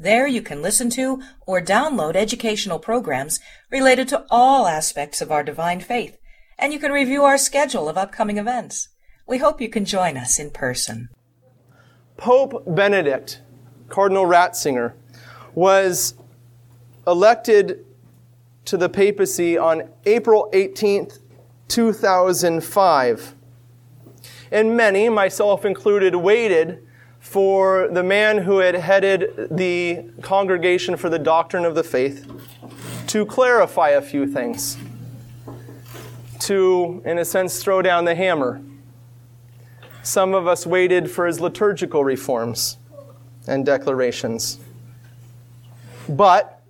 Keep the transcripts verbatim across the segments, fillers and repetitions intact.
There you can listen to or download educational programs related to all aspects of our divine faith, and you can review our schedule of upcoming events. We hope you can join us in person. Pope Benedict, Cardinal Ratzinger, was elected to the papacy on April eighteenth, two thousand five. And many, myself included, waited for the man who had headed the Congregation for the Doctrine of the Faith to clarify a few things, to, in a sense, throw down the hammer. Some of us waited for his liturgical reforms and declarations. But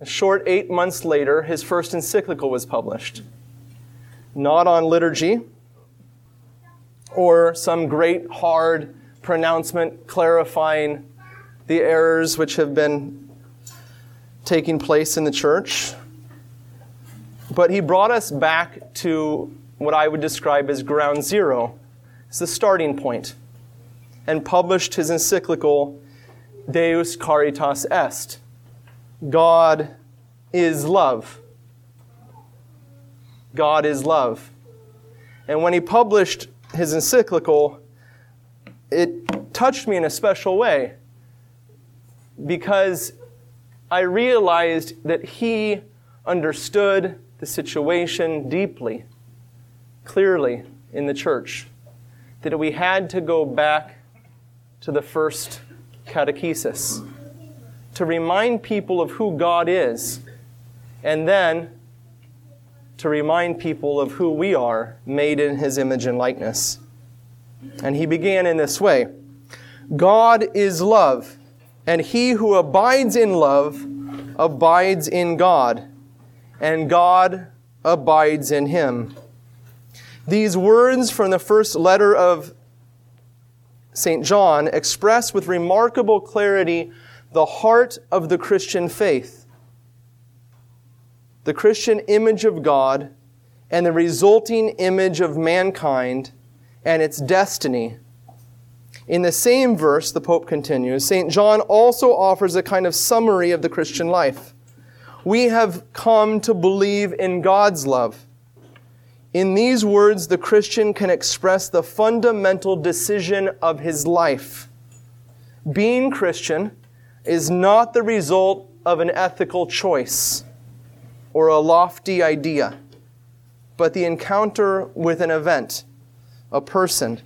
a short eight months later, his first encyclical was published, not on liturgy or some great, hard pronouncement clarifying the errors which have been taking place in the church. But he brought us back to what I would describe as ground zero. It's the starting point. And published his encyclical, Deus Caritas Est. God is love. God is love. And when he published his encyclical, it touched me in a special way because I realized that he understood the situation deeply, clearly in the church, that we had to go back to the first catechesis to remind people of who God is, and then to remind people of who we are, made in his image and likeness. And he began in this way: God is love, and he who abides in love abides in God, and God abides in him. These words from the first letter of Saint John express with remarkable clarity the heart of the Christian faith, the Christian image of God, and the resulting image of mankind and its destiny. In the same verse, the Pope continues, Saint John also offers a kind of summary of the Christian life. We have come to believe in God's love. In these words, the Christian can express the fundamental decision of his life. Being Christian is not the result of an ethical choice or a lofty idea, but the encounter with an event, a person,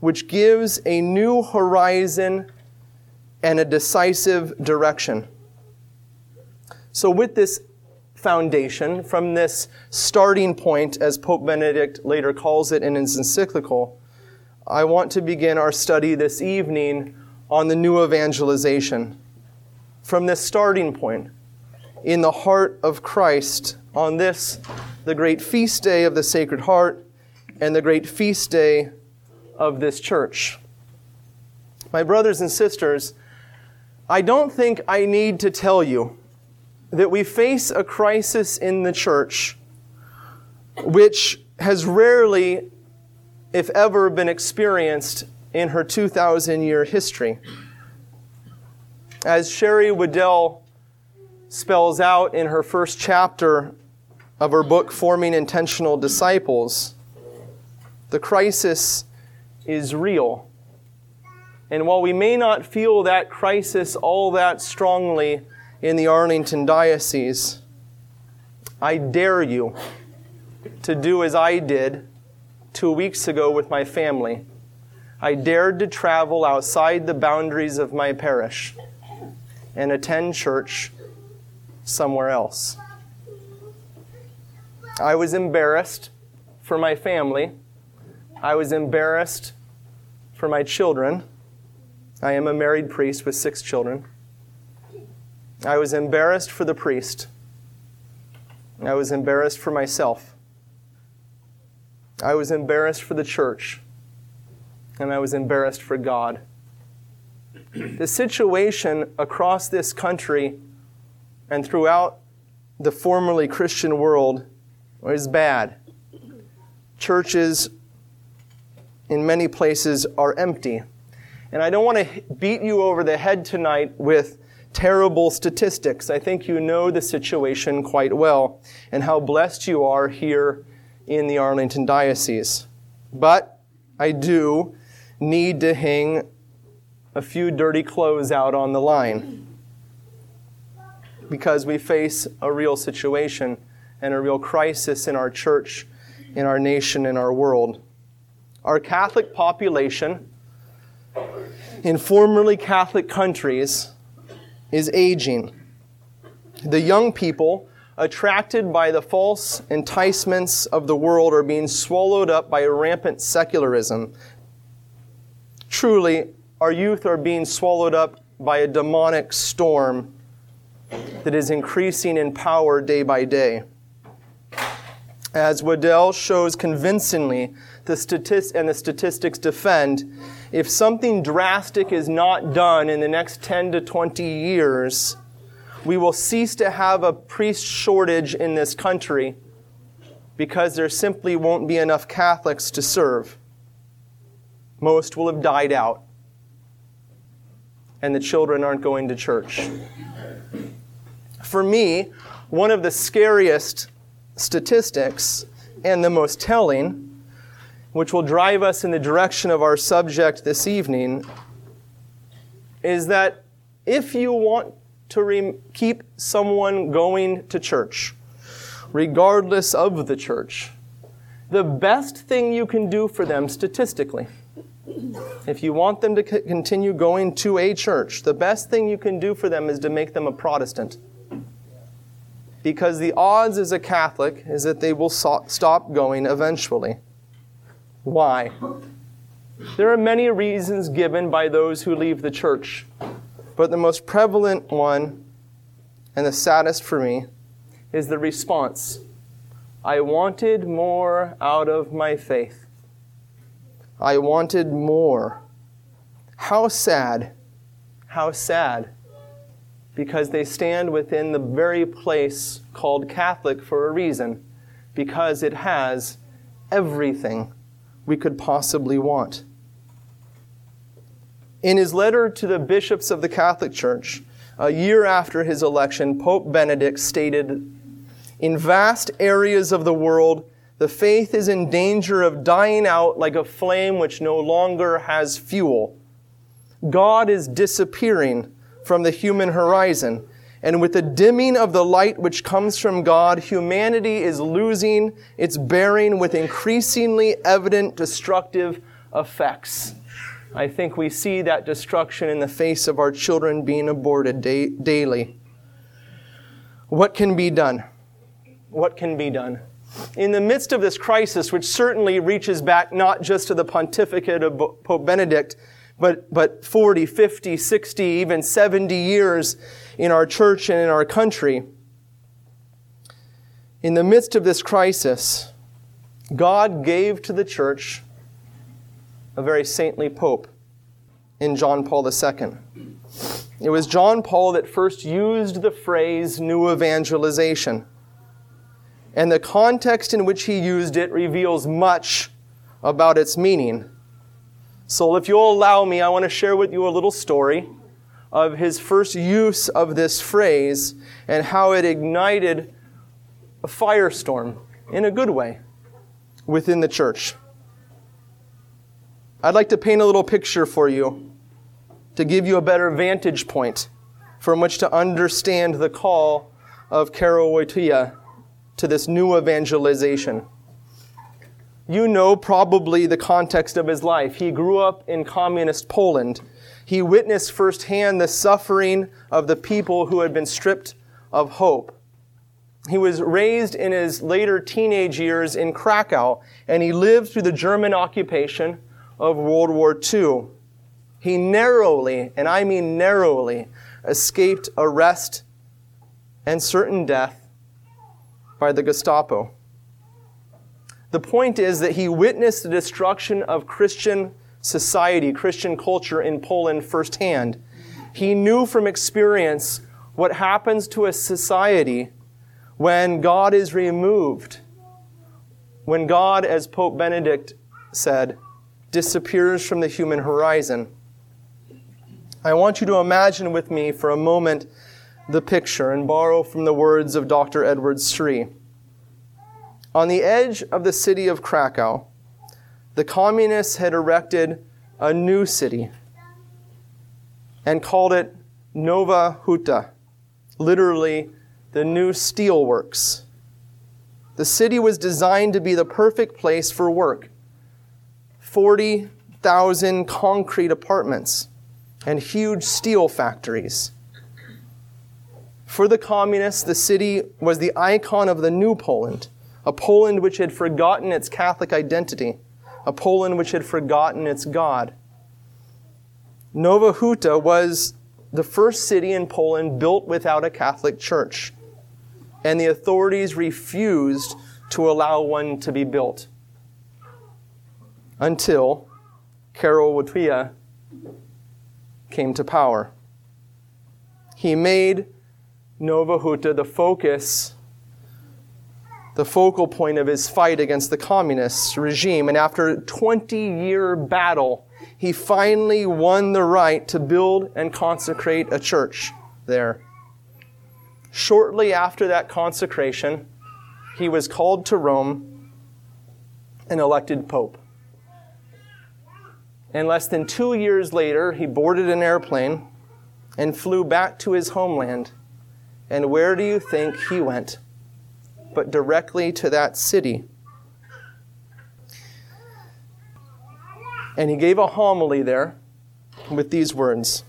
which gives a new horizon and a decisive direction. So with this foundation, from this starting point, as Pope Benedict later calls it in his encyclical, I want to begin our study this evening on the new evangelization. From this starting point, in the heart of Christ, on this, the great feast day of the Sacred Heart, and the great feast day of this church. My brothers and sisters, I don't think I need to tell you that we face a crisis in the church which has rarely, if ever, been experienced in her two thousand year history. As Sherry Waddell spells out in her first chapter of her book, Forming Intentional Disciples, the crisis is real. And while we may not feel that crisis all that strongly in the Arlington Diocese, I dare you to do as I did two weeks ago with my family. I dared to travel outside the boundaries of my parish and attend church somewhere else. I was embarrassed for my family. I was embarrassed for my children. I am a married priest with six children. I was embarrassed for the priest. I was embarrassed for myself. I was embarrassed for the church. And I was embarrassed for God. The situation across this country and throughout the formerly Christian world is bad. Churches in many places are empty. And I don't want to beat you over the head tonight with terrible statistics. I think you know the situation quite well and how blessed you are here in the Arlington Diocese. But I do need to hang a few dirty clothes out on the line, because we face a real situation and a real crisis in our church, in our nation, in our world. Our Catholic population in formerly Catholic countries is aging. The young people, attracted by the false enticements of the world, are being swallowed up by rampant secularism. Truly, our youth are being swallowed up by a demonic storm that is increasing in power day by day. As Waddell shows convincingly, the statistics and the statistics defend, if something drastic is not done in the next ten to twenty years, we will cease to have a priest shortage in this country, because there simply won't be enough Catholics to serve. Most will have died out, and the children aren't going to church. For me, one of the scariest statistics and the most telling, which will drive us in the direction of our subject this evening, is that if you want to re- keep someone going to church, regardless of the church, the best thing you can do for them statistically, if you want them to c- continue going to a church, the best thing you can do for them is to make them a Protestant. Because the odds as a Catholic is that they will so- stop going eventually. Why? There are many reasons given by those who leave the church, but the most prevalent one, and the saddest for me, is the response. I wanted more out of my faith. I wanted more. How sad. How sad. Because they stand within the very place called Catholic for a reason, because it has everything we could possibly want. In his letter to the bishops of the Catholic Church, a year after his election, Pope Benedict stated, "In vast areas of the world, the faith is in danger of dying out like a flame which no longer has fuel. God is disappearing from the human horizon, and with the dimming of the light which comes from God, humanity is losing its bearing with increasingly evident destructive effects." I think we see that destruction in the face of our children being aborted da- daily. What can be done? What can be done? In the midst of this crisis, which certainly reaches back not just to the pontificate of Pope Benedict, But but forty, fifty, sixty, even seventy years in our church and in our country. In the midst of this crisis, God gave to the church a very saintly pope in John Paul the Second. It was John Paul that first used the phrase new evangelization. And the context in which he used it reveals much about its meaning. So if you'll allow me, I want to share with you a little story of his first use of this phrase and how it ignited a firestorm, in a good way, within the church. I'd like to paint a little picture for you to give you a better vantage point from which to understand the call of Karol Wojtyła to this new evangelization. You know probably the context of his life. He grew up in communist Poland. He witnessed firsthand the suffering of the people who had been stripped of hope. He was raised in his later teenage years in Krakow, and he lived through the German occupation of World War Two. He narrowly, and I mean narrowly, escaped arrest and certain death by the Gestapo. The point is that he witnessed the destruction of Christian society, Christian culture in Poland firsthand. He knew from experience what happens to a society when God is removed, when God, as Pope Benedict said, disappears from the human horizon. I want you to imagine with me for a moment the picture and borrow from the words of Doctor Edward Sri. On the edge of the city of Krakow, the communists had erected a new city and called it Nowa Huta, literally the new steelworks. The city was designed to be the perfect place for work. forty thousand concrete apartments and huge steel factories. For the communists, the city was the icon of the new Poland, a Poland which had forgotten its Catholic identity, a Poland which had forgotten its God. Nowa Huta was the first city in Poland built without a Catholic church, and the authorities refused to allow one to be built until Karol Wojtyła came to power. He made Nowa Huta the focus, the focal point of his fight against the communist regime, and after a twenty-year battle, he finally won the right to build and consecrate a church there. Shortly after that consecration, he was called to Rome and elected pope. And less than two years later, he boarded an airplane and flew back to his homeland. And where do you think he went? But directly to that city. And he gave a homily there with these words.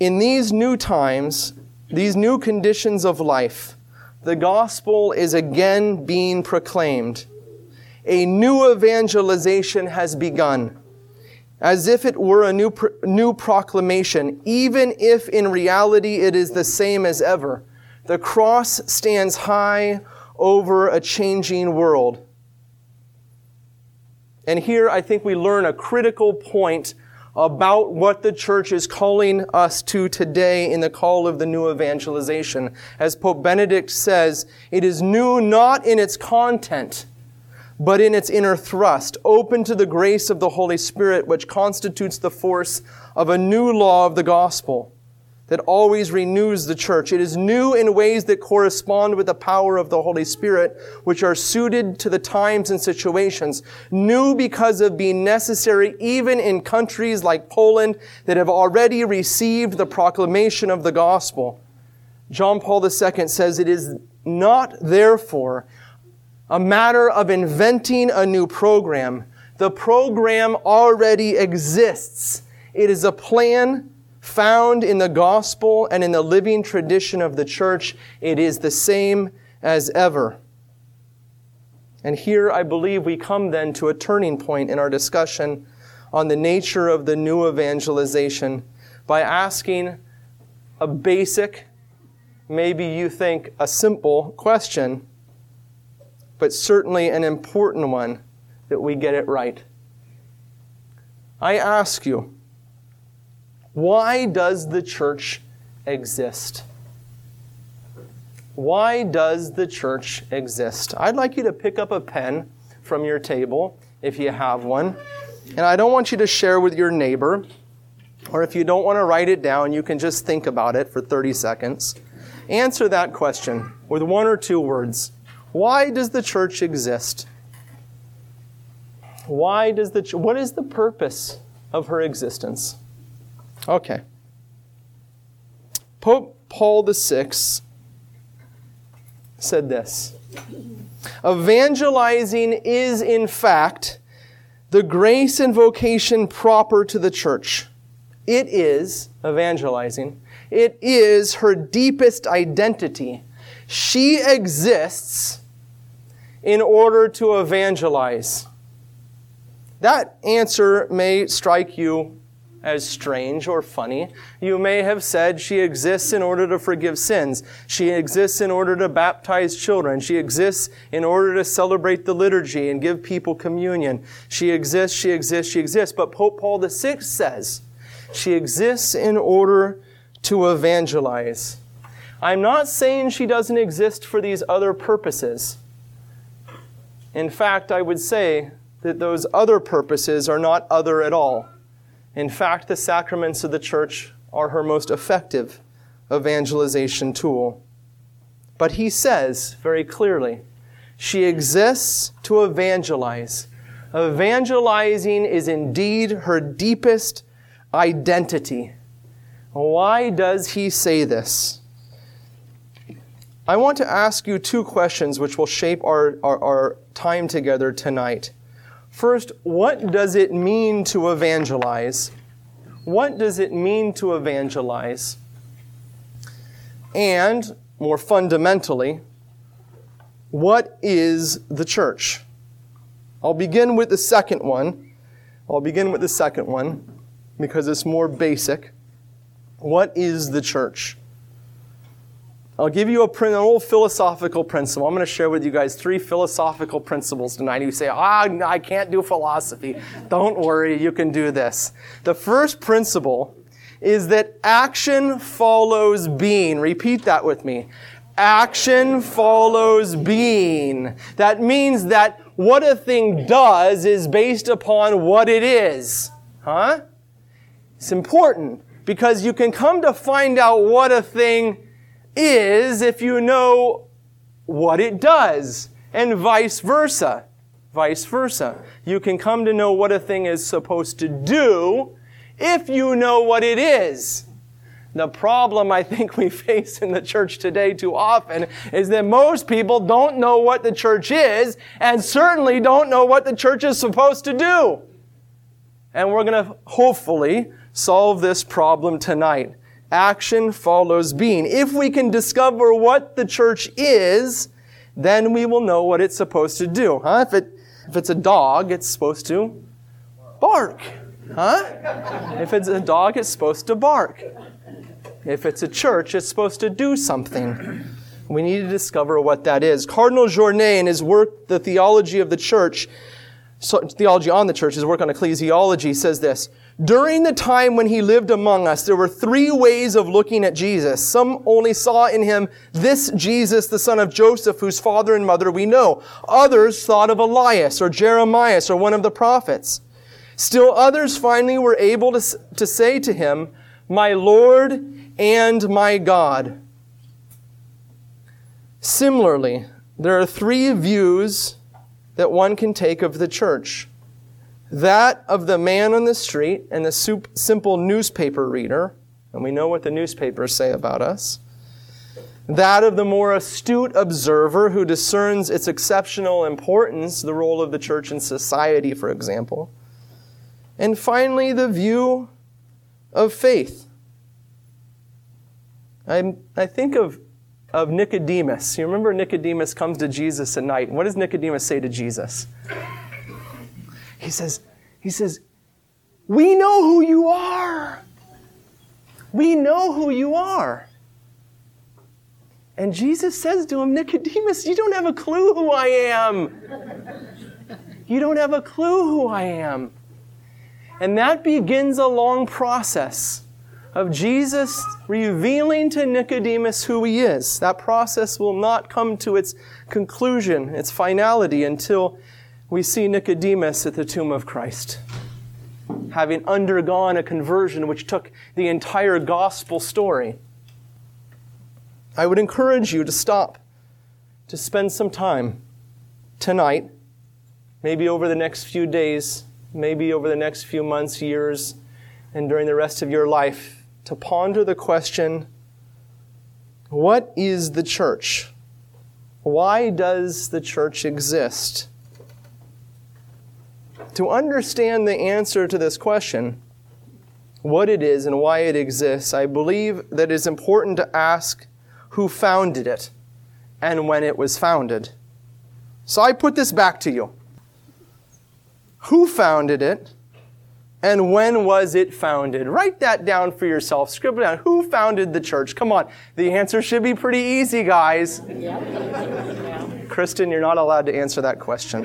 In these new times, these new conditions of life, the gospel is again being proclaimed. A new evangelization has begun, as if it were a new pro- new proclamation, even if in reality it is the same as ever. The cross stands high over a changing world. And here I think we learn a critical point about what the church is calling us to today in the call of the new evangelization. As Pope Benedict says, it is new not in its content, but in its inner thrust, open to the grace of the Holy Spirit, which constitutes the force of a new law of the gospel that always renews the church. It is new in ways that correspond with the power of the Holy Spirit, which are suited to the times and situations. New because of being necessary even in countries like Poland that have already received the proclamation of the gospel. John Paul the Second says, it is not, therefore, a matter of inventing a new program. The program already exists. It is a plan found in the gospel and in the living tradition of the church. It is the same as ever. And here I believe we come then to a turning point in our discussion on the nature of the new evangelization by asking a basic, maybe you think a simple question, but certainly an important one that we get it right. I ask you, why does the church exist? Why does the church exist? I'd like you to pick up a pen from your table, if you have one. And I don't want you to share with your neighbor, or if you don't want to write it down, you can just think about it for thirty seconds. Answer that question with one or two words. Why does the church exist? Why does the ch- what is the purpose of her existence? Okay. Pope Paul the Sixth said this: evangelizing is, in fact, the grace and vocation proper to the church. It is, evangelizing, it is her deepest identity. She exists in order to evangelize. That answer may strike you as strange or funny. You may have said she exists in order to forgive sins. She exists in order to baptize children. She exists in order to celebrate the liturgy and give people communion. She exists, she exists, she exists. But Pope Paul the Sixth says she exists in order to evangelize. I'm not saying she doesn't exist for these other purposes. In fact, I would say that those other purposes are not other at all. In fact, the sacraments of the Church are her most effective evangelization tool. But he says very clearly, she exists to evangelize. Evangelizing is indeed her deepest identity. Why does he say this? I want to ask you two questions which will shape our, our, our time together tonight. First, what does it mean to evangelize? What does it mean to evangelize? And, more fundamentally, what is the Church? I'll begin with the second one. I'll begin with the second one because it's more basic. What is the Church? I'll give you a, an old philosophical principle. I'm going to share with you guys three philosophical principles tonight. You say, ah, oh, no, I can't do philosophy. Don't worry, you can do this. The first principle is that action follows being. Repeat that with me. Action follows being. That means that what a thing does is based upon what it is. Huh? It's important because you can come to find out what a thing is if you know what it does, and vice versa. Vice versa. You can come to know what a thing is supposed to do if you know what it is. The problem I think we face in the Church today too often is that most people don't know what the Church is, and certainly don't know what the Church is supposed to do. And we're going to hopefully solve this problem tonight. Action follows being. If we can discover what the Church is, then we will know what it's supposed to do. Huh? If it, if it's a dog, it's supposed to bark. Huh? If it's a dog, it's supposed to bark. If it's a church, it's supposed to do something. We need to discover what that is. Cardinal Journet, in his work, The Theology of the Church, so, Theology on the Church, his work on ecclesiology, says this: during the time when he lived among us, there were three ways of looking at Jesus. Some only saw in him this Jesus, the son of Joseph, whose father and mother we know. Others thought of Elias or Jeremiah or one of the prophets. Still others finally were able to, to say to him, my Lord and my God. Similarly, there are three views that one can take of the Church. That of the man on the street and the soup, simple newspaper reader, and we know what the newspapers say about us. That of the more astute observer who discerns its exceptional importance, the role of the Church in society, for example. And finally, the view of faith. I I think of, of Nicodemus. You remember Nicodemus comes to Jesus at night. And what does Nicodemus say to Jesus? He says, he says, we know who you are. We know who you are. And Jesus says to him, Nicodemus, you don't have a clue who I am. You don't have a clue who I am. And that begins a long process of Jesus revealing to Nicodemus who he is. That process will not come to its conclusion, its finality, until we see Nicodemus at the tomb of Christ, having undergone a conversion which took the entire gospel story. I would encourage you to stop, to spend some time tonight, maybe over the next few days, maybe over the next few months, years, and during the rest of your life, to ponder the question, what is the Church? Why does the Church exist? To understand the answer to this question, what it is and why it exists, I believe that it's important to ask who founded it and when it was founded. So I put this back to you. Who founded it And when was it founded? Write that down for yourself. Scribble down. Who founded the church? Come on. The answer should be pretty easy, guys. Yeah. Yeah. Kristen, you're not allowed to answer that question.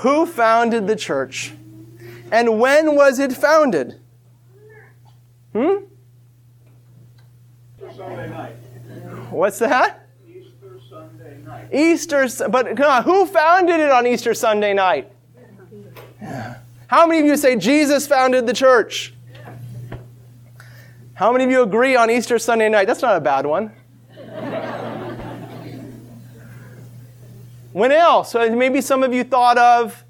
Who founded the church? And when was it founded? Hmm? Easter Sunday night. What's that? Easter Sunday night. Easter, but come on, who founded it on Easter Sunday night? Yeah. How many of you say Jesus founded the church? How many of you agree on Easter Sunday night? That's not a bad one. When else? Maybe some of you thought of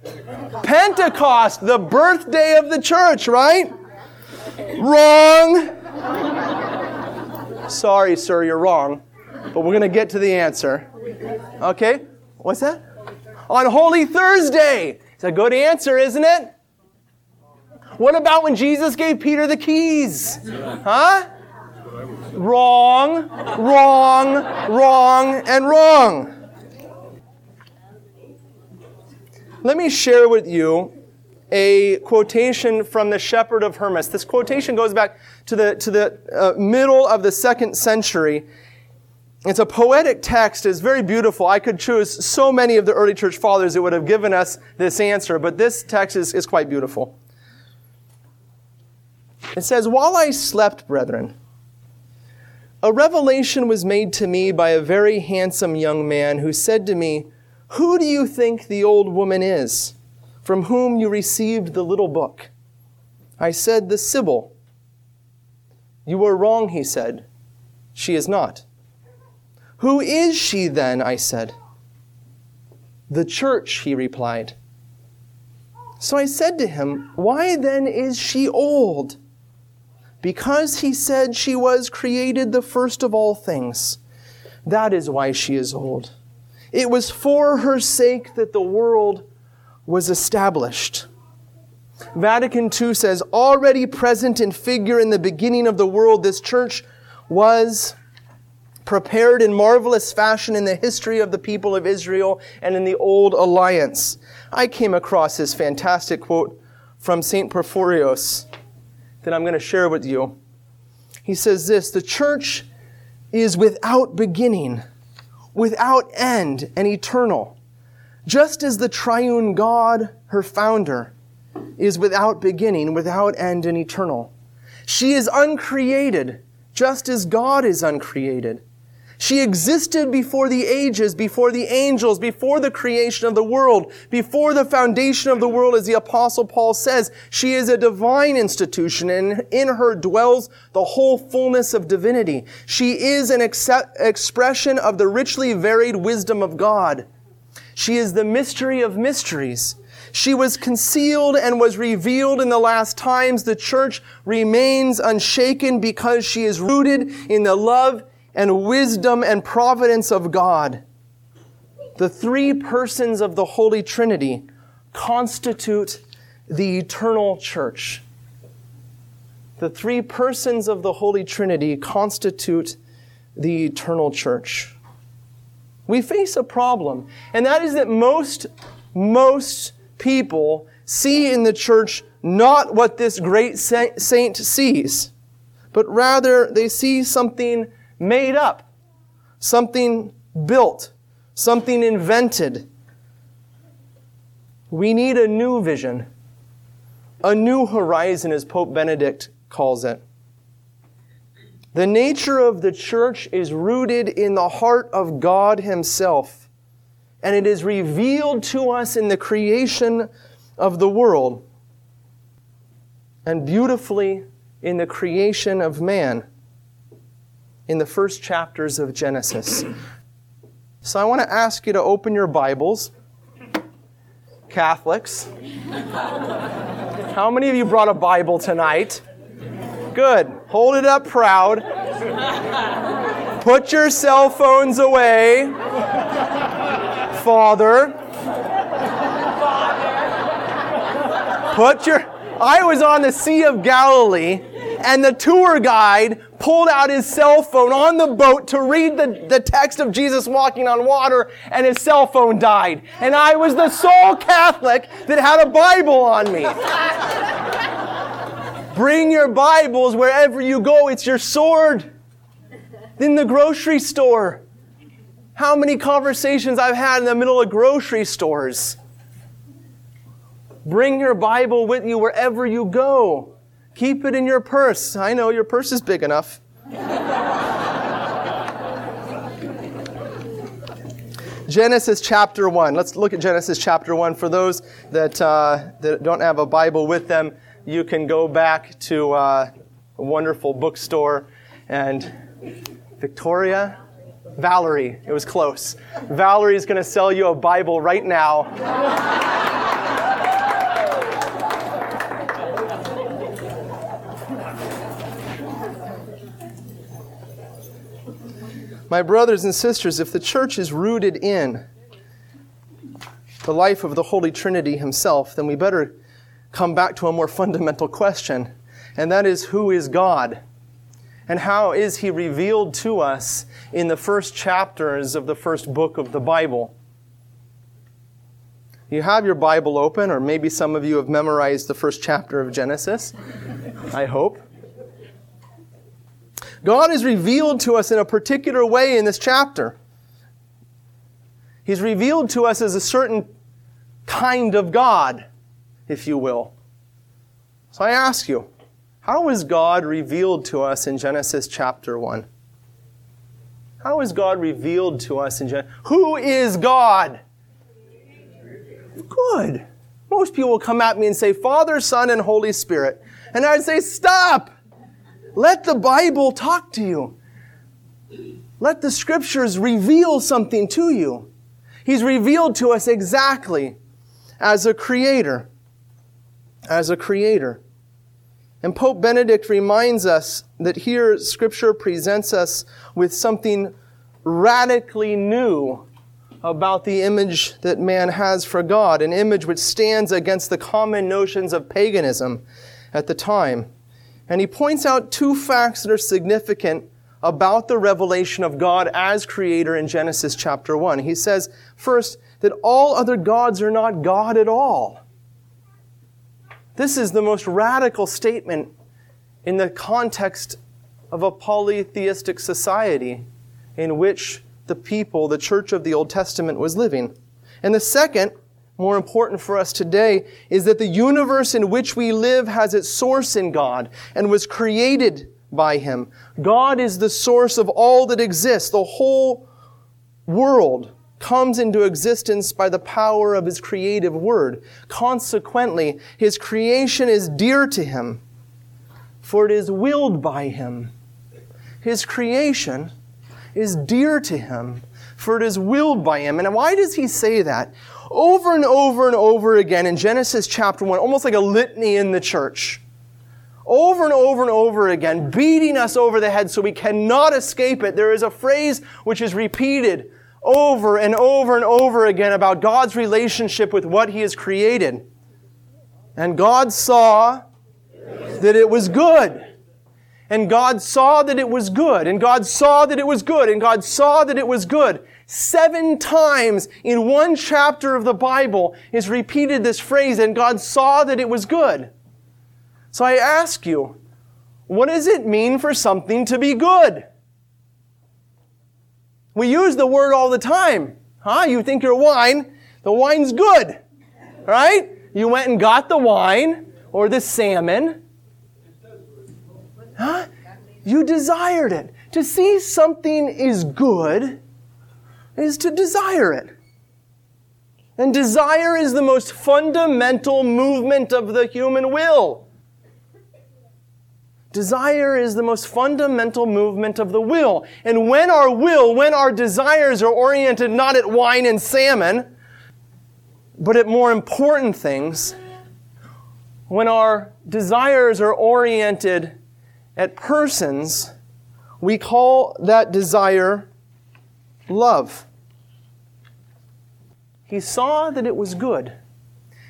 Pentecost, the birthday of the church, right? Wrong. Sorry, sir, you're wrong. But we're going to get to the answer. Okay? What's that? On Holy Thursday. It's a good answer, isn't it? What about when Jesus gave Peter the keys? Huh? Wrong, wrong, wrong, and wrong. Let me share with you a quotation from the Shepherd of Hermas. This quotation goes back to the, to the uh, middle of the second century. It's a poetic text. It's very beautiful. I could choose so many of the early church fathers that would have given us this answer, but this text is, is quite beautiful. It says, "While I slept, brethren, a revelation was made to me by a very handsome young man who said to me, 'Who do you think the old woman is, from whom you received the little book?' I said, 'The Sibyl.' 'You are wrong,' he said. 'She is not.' 'Who is she then?' I said. 'The church,' he replied. So I said to him, 'Why then is she old?' 'Because,' he said, 'she was created the first of all things. That is why she is old. It was for her sake that the world was established.' Vatican two says, 'Already present in figure in the beginning of the world, this church was prepared in marvelous fashion in the history of the people of Israel and in the old alliance.'" I came across this fantastic quote from Saint Porphyrios that I'm going to share with you. He says this, "The church is without beginning, without end, and eternal, just as the triune God, her founder, is without beginning, without end, and eternal. She is uncreated, just as God is uncreated. She existed before the ages, before the angels, before the creation of the world, before the foundation of the world, as the Apostle Paul says. She is a divine institution, and in her dwells the whole fullness of divinity. She is an ex- expression of the richly varied wisdom of God. She is the mystery of mysteries. She was concealed and was revealed in the last times. The church remains unshaken because she is rooted in the love and wisdom and providence of God. The three persons of the Holy Trinity constitute the eternal church." The three persons of the Holy Trinity constitute the eternal church. We face a problem, and that is that most, most people see in the church not what this great saint sees, but rather they see something made up, something built, something invented. We need a new vision, a new horizon, as Pope Benedict calls it. The nature of the church is rooted in the heart of God Himself, and it is revealed to us in the creation of the world, and beautifully in the creation of man, in the first chapters of Genesis. So I want to ask you to open your Bibles. Catholics. How many of you brought a Bible tonight? Good. Hold it up proud. Put your cell phones away. Father. Put your... I was on the Sea of Galilee, and the tour guide pulled out his cell phone on the boat to read the, the text of Jesus walking on water, and his cell phone died. And I was the sole Catholic that had a Bible on me. Bring your Bibles wherever you go. It's your sword. In the grocery store. How many conversations I've had in the middle of grocery stores. Bring your Bible with you wherever you go. Keep it in your purse. I know, your purse is big enough. Genesis chapter one. Let's look at Genesis chapter one. For those that, uh, that don't have a Bible with them, you can go back to uh, a wonderful bookstore and Victoria... Valerie, it was close. Valerie's going to sell you a Bible right now. My brothers and sisters, if the church is rooted in the life of the Holy Trinity himself, then we better come back to a more fundamental question, and that is, who is God? And how is he revealed to us in the first chapters of the first book of the Bible? You have your Bible open, or maybe some of you have memorized the first chapter of Genesis, I hope. God is revealed to us in a particular way in this chapter. He's revealed to us as a certain kind of God, if you will. So I ask you, how is God revealed to us in Genesis chapter one? How is God revealed to us in Genesis? Who is God? Good. Most people will come at me and say, Father, Son, and Holy Spirit. And I'd say, stop! Let the Bible talk to you. Let the Scriptures reveal something to you. He's revealed to us exactly as a creator. As a creator. And Pope Benedict reminds us that here Scripture presents us with something radically new about the image that man has for God, an image which stands against the common notions of paganism at the time. And he points out two facts that are significant about the revelation of God as creator in Genesis chapter one. He says, first, that all other gods are not God at all. This is the most radical statement in the context of a polytheistic society in which the people, the church of the Old Testament, was living. And the second, more important for us today, is that the universe in which we live has its source in God and was created by Him. God is the source of all that exists. The whole world comes into existence by the power of His creative word. Consequently, His creation is dear to Him, for it is willed by Him. His creation is dear to Him, for it is willed by Him. And why does he say that? Over and over and over again in Genesis chapter one, almost like a litany in the church. Over and over and over again, beating us over the head so we cannot escape it. There is a phrase which is repeated over and over and over again about God's relationship with what He has created. And God saw that it was good. And God saw that it was good. And God saw that it was good. And God saw that it was good. Seven times in one chapter of the Bible is repeated this phrase, and God saw that it was good. So I ask you, what does it mean for something to be good? We use the word all the time. Huh? You think your wine, the wine's good, right? You went and got the wine or the salmon. Huh? You desired it. To see something is good is to desire it. And desire is the most fundamental movement of the human will. Desire is the most fundamental movement of the will. And when our will, when our desires are oriented not at wine and salmon, but at more important things, when our desires are oriented at persons, we call that desire love. He saw that it was good.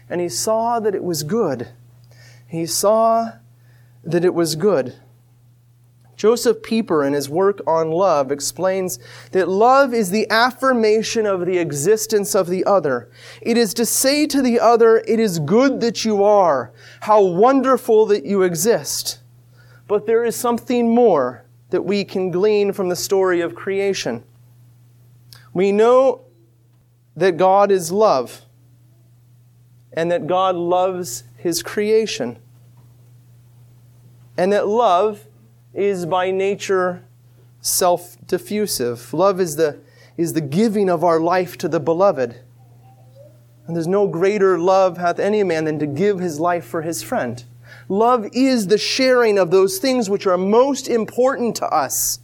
And he saw that it was good. He saw that it was good. Joseph Pieper, in his work on love, explains that love is the affirmation of the existence of the other. It is to say to the other, it is good that you are, how wonderful that you exist. But there is something more that we can glean from the story of creation. We know that God is love, and that God loves His creation, and that love is by nature self-diffusive. Love is the, is the giving of our life to the beloved. And there's no greater love hath any man than to give his life for his friend. Love is the sharing of those things which are most important to us.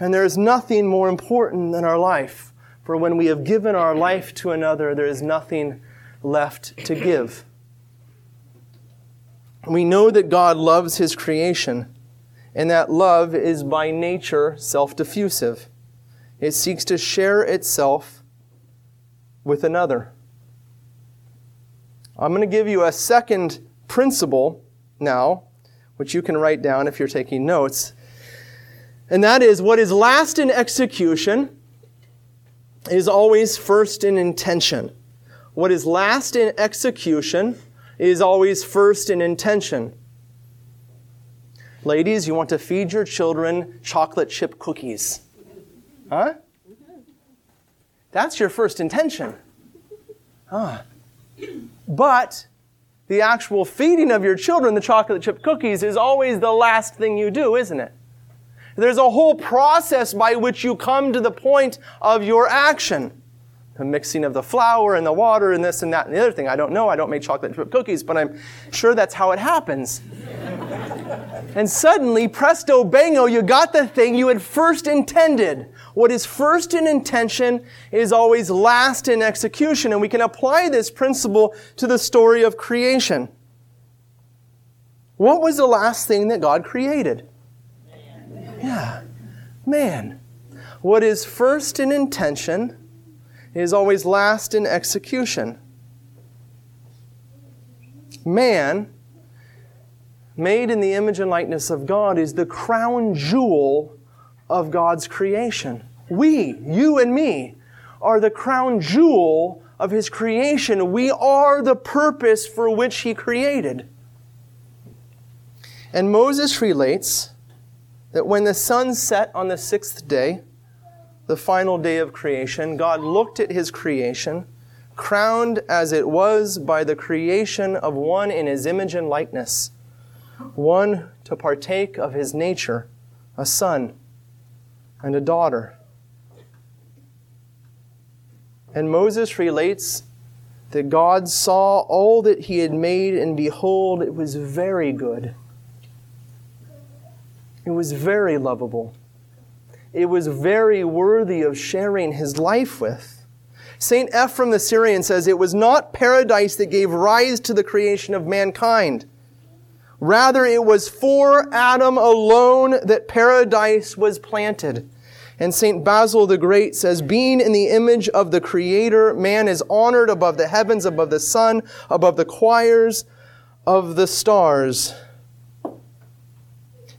And there is nothing more important than our life. For when we have given our life to another, there is nothing left to give. We know that God loves His creation, and that love is by nature self-diffusive. It seeks to share itself with another. I'm going to give you a second principle now, which you can write down if you're taking notes. And that is, what is last in execution is always first in intention. What is last in execution is always first in intention. Ladies, you want to feed your children chocolate chip cookies. Huh? That's your first intention. Huh. But the actual feeding of your children the chocolate chip cookies is always the last thing you do, isn't it? There's a whole process by which you come to the point of your action. The mixing of the flour and the water and this and that and the other thing. I don't know. I don't make chocolate chip cookies, but I'm sure that's how it happens. And suddenly, presto bango, you got the thing you had first intended. What is first in intention is always last in execution. And we can apply this principle to the story of creation. What was the last thing that God created? Man. Yeah, man. What is first in intention is always last in execution. Man, made in the image and likeness of God, is the crown jewel of God's creation. We, you and me, are the crown jewel of His creation. We are the purpose for which He created. And Moses relates that when the sun set on the sixth day, the final day of creation, God looked at His creation, crowned as it was by the creation of one in His image and likeness, one to partake of His nature, a son and a daughter. And Moses relates that God saw all that He had made, and behold, it was very good. It was very lovable. It was very worthy of sharing his life with. Saint Ephrem the Syrian says, it was not paradise that gave rise to the creation of mankind. Rather, it was for Adam alone that paradise was planted. And Saint Basil the Great says, being in the image of the Creator, man is honored above the heavens, above the sun, above the choirs of the stars.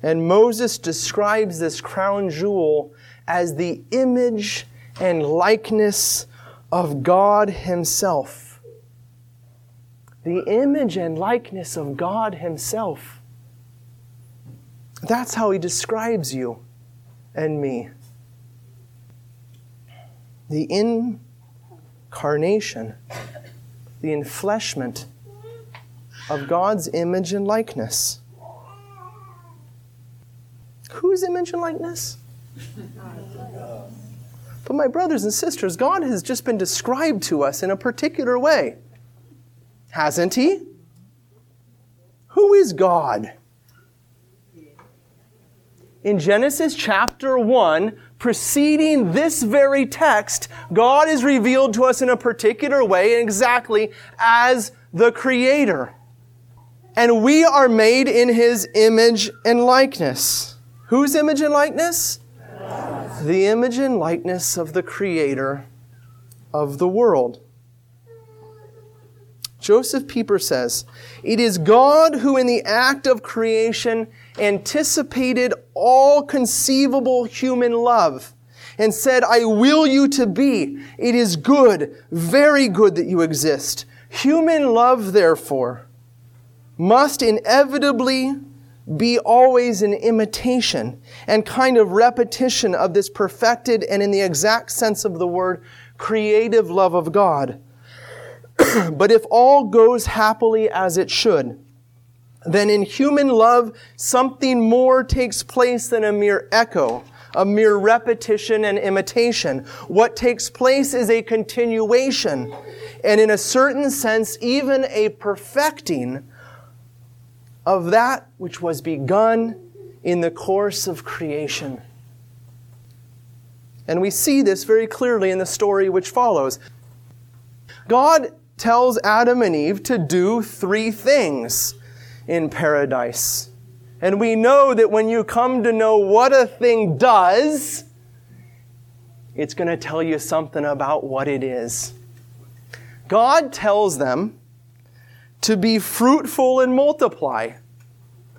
And Moses describes this crown jewel as the image and likeness of God Himself. The image and likeness of God Himself. That's how He describes you and me. The incarnation, the enfleshment of God's image and likeness. Whose image and likeness? But my brothers and sisters, God has just been described to us in a particular way. Hasn't He? Who is God? In Genesis chapter one, preceding this very text, God is revealed to us in a particular way, exactly as the Creator. And we are made in His image and likeness. Whose image and likeness? Yes. The image and likeness of the Creator of the world. Joseph Pieper says, it is God who in the act of creation anticipated all conceivable human love and said, I will you to be. It is good, very good that you exist. Human love, therefore, must inevitably be always an imitation and kind of repetition of this perfected and, in the exact sense of the word, creative love of God. But if all goes happily as it should, then in human love, something more takes place than a mere echo, a mere repetition and imitation. What takes place is a continuation, and in a certain sense, even a perfecting of that which was begun in the course of creation. And we see this very clearly in the story which follows. God tells Adam and Eve to do three things in paradise. And we know that when you come to know what a thing does, it's going to tell you something about what it is. God tells them to be fruitful and multiply,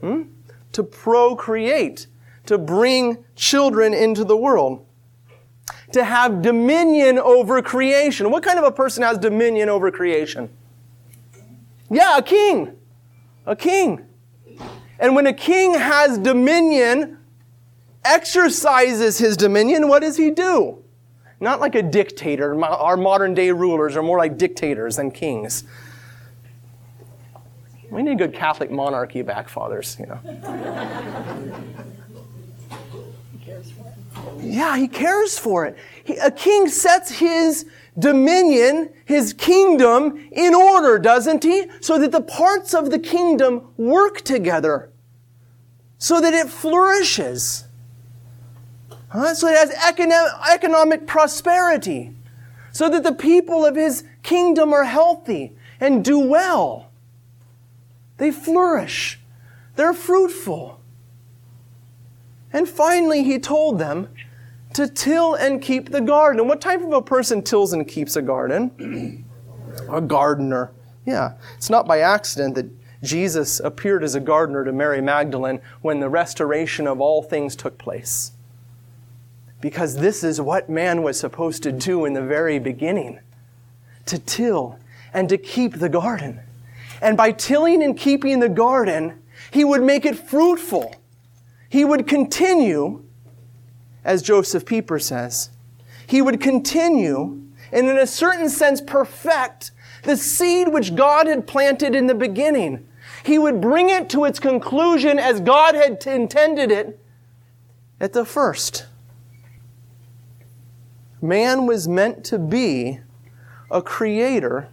hmm? to procreate, to bring children into the world, to have dominion over creation. What kind of a person has dominion over creation? Yeah, a king. A king. And when a king has dominion, exercises his dominion, what does he do? Not like a dictator. Our modern day rulers are more like dictators than kings. We need a good Catholic monarchy back, fathers, you know. He cares for it. Yeah, he cares for it. He, a king sets his dominion, his kingdom, in order, doesn't he? So that the parts of the kingdom work together. So that it flourishes. Huh? So it has econo- economic prosperity. So that the people of his kingdom are healthy and do well. They flourish. They're fruitful. And finally, he told them to till and keep the garden. And what type of a person tills and keeps a garden? A gardener. Yeah. It's not by accident that Jesus appeared as a gardener to Mary Magdalene when the restoration of all things took place. Because this is what man was supposed to do in the very beginning. To till and to keep the garden. And by tilling and keeping the garden, he would make it fruitful. He would continue, as Joseph Pieper says, he would continue and in a certain sense perfect the seed which God had planted in the beginning. He would bring it to its conclusion as God had t- intended it at the first. Man was meant to be a creator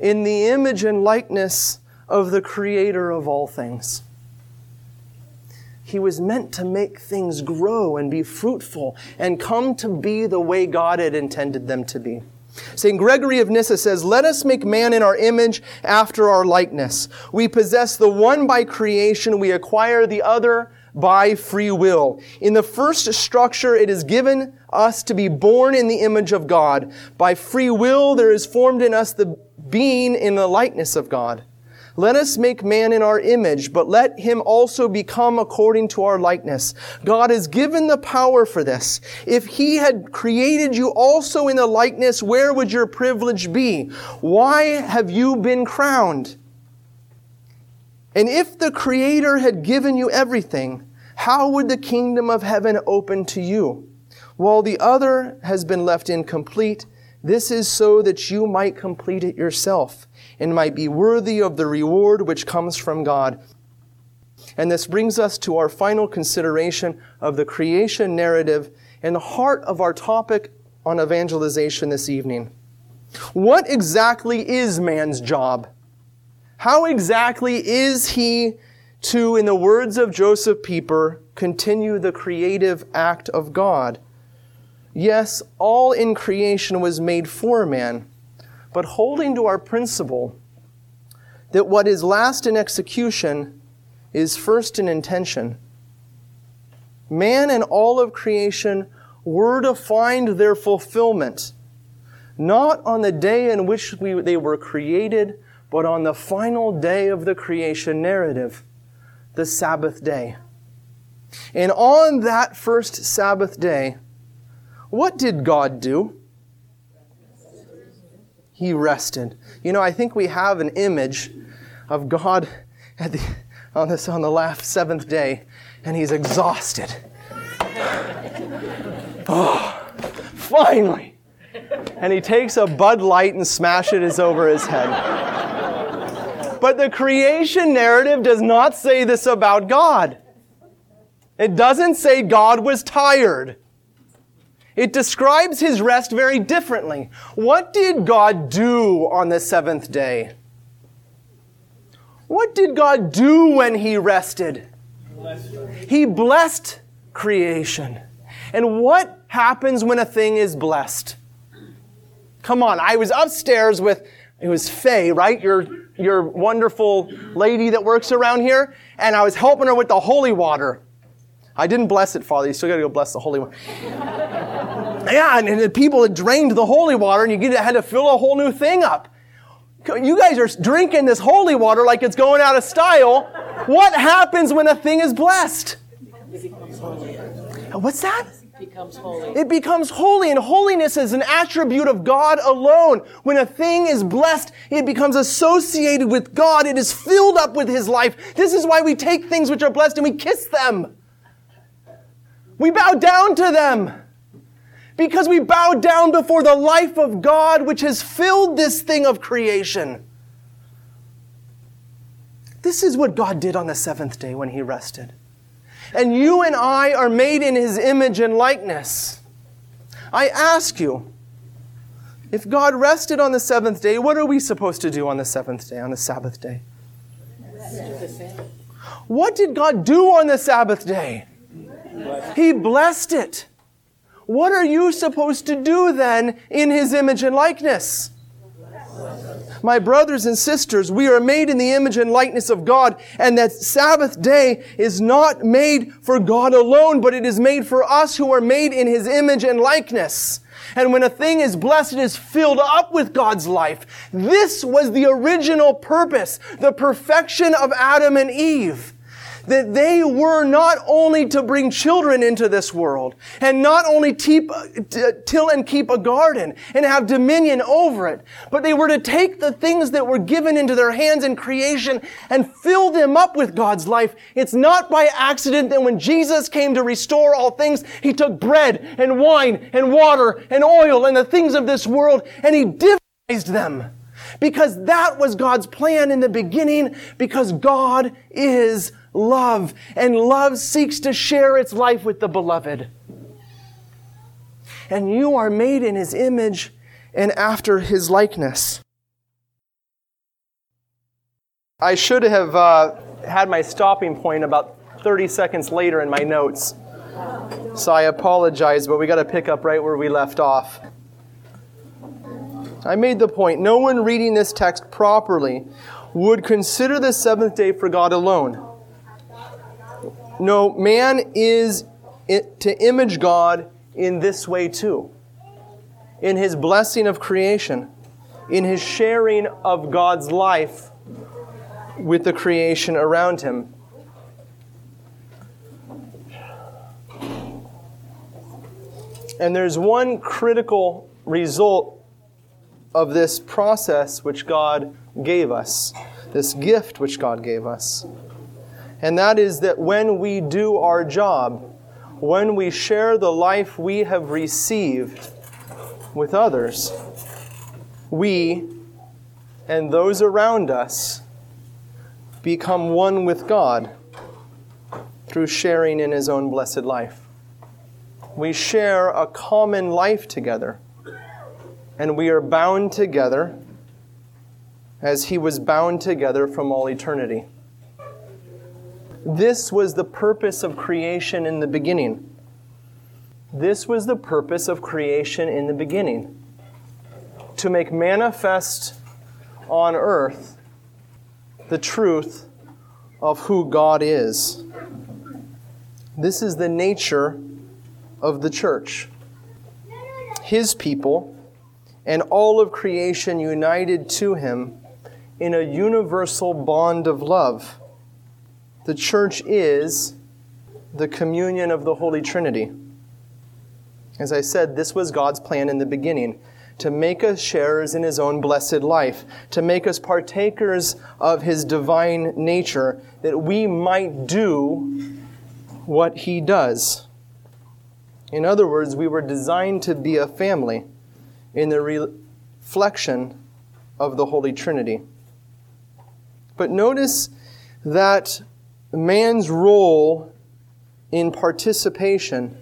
in the image and likeness of the Creator of all things. He was meant to make things grow and be fruitful and come to be the way God had intended them to be. Saint Gregory of Nyssa says, "Let us make man in our image after our likeness. We possess the one by creation, we acquire the other by free will. In the first structure, it is given us to be born in the image of God. By free will, there is formed in us the being in the likeness of God. Let us make man in our image, but let him also become according to our likeness. God has given the power for this. If he had created you also in the likeness, where would your privilege be? Why have you been crowned? And if the Creator had given you everything, how would the kingdom of heaven open to you? While the other has been left incomplete, this is so that you might complete it yourself and might be worthy of the reward which comes from God." And this brings us to our final consideration of the creation narrative and the heart of our topic on evangelization this evening. What exactly is man's job? How exactly is he to, in the words of Joseph Pieper, continue the creative act of God? Yes, all in creation was made for man, but holding to our principle that what is last in execution is first in intention. Man and all of creation were to find their fulfillment, not on the day in which we, they were created, but on the final day of the creation narrative, the Sabbath day. And on that first Sabbath day, what did God do? He rested. You know, I think we have an image of God at the, on this on the last seventh day, and he's exhausted. Oh, finally! And he takes a Bud Light and smashes it over his head. But the creation narrative does not say this about God. It doesn't say God was tired. It describes his rest very differently. What did God do on the seventh day? What did God do when he rested? Blessed. He blessed creation. And what happens when a thing is blessed? Come on, I was upstairs with, it was Faye, right? Your, your wonderful lady that works around here. And I was helping her with the holy water. I didn't bless it, Father. You still got to go bless the holy water. Yeah, and, and the people had drained the holy water, and you get, had to fill a whole new thing up. You guys are drinking this holy water like it's going out of style. What happens when a thing is blessed? It becomes holy. What's that? It becomes holy. It becomes holy, and holiness is an attribute of God alone. When a thing is blessed, it becomes associated with God. It is filled up with His life. This is why we take things which are blessed and we kiss them. We bow down to them. Because we bow down before the life of God which has filled this thing of creation. This is what God did on the seventh day when He rested. And you and I are made in His image and likeness. I ask you, if God rested on the seventh day, what are we supposed to do on the seventh day, on the Sabbath day? What did God do on the Sabbath day? He blessed it. What are you supposed to do then in His image and likeness? My brothers and sisters, we are made in the image and likeness of God, and that Sabbath day is not made for God alone, but it is made for us who are made in His image and likeness. And when a thing is blessed, it is filled up with God's life. This was the original purpose, the perfection of Adam and Eve. That they were not only to bring children into this world, and not only teep, t- till and keep a garden, and have dominion over it, but they were to take the things that were given into their hands in creation and fill them up with God's life. It's not by accident that when Jesus came to restore all things, He took bread and wine and water and oil and the things of this world, and He divinized them. Because that was God's plan in the beginning, because God is love, and love seeks to share its life with the beloved. And you are made in His image and after His likeness. I should have uh, had my stopping point about thirty seconds later in my notes. So I apologize, but we got to pick up right where we left off. I made the point, no one reading this text properly would consider the seventh day for God alone. No, man is to image God in this way too. In His blessing of creation. In His sharing of God's life with the creation around Him. And there's one critical result of this process which God gave us. This gift which God gave us. And that is that when we do our job, when we share the life we have received with others, we and those around us become one with God through sharing in His own blessed life. We share a common life together, and we are bound together as He was bound together from all eternity. This was the purpose of creation in the beginning. This was the purpose of creation in the beginning. To make manifest on earth the truth of who God is. This is the nature of the church. His people and all of creation united to Him in a universal bond of love. The church is the communion of the Holy Trinity. As I said, this was God's plan in the beginning, to make us sharers in his own blessed life, to make us partakers of his divine nature, that we might do what he does. In other words, we were designed to be a family in the reflection of the Holy Trinity. But notice that man's role in participation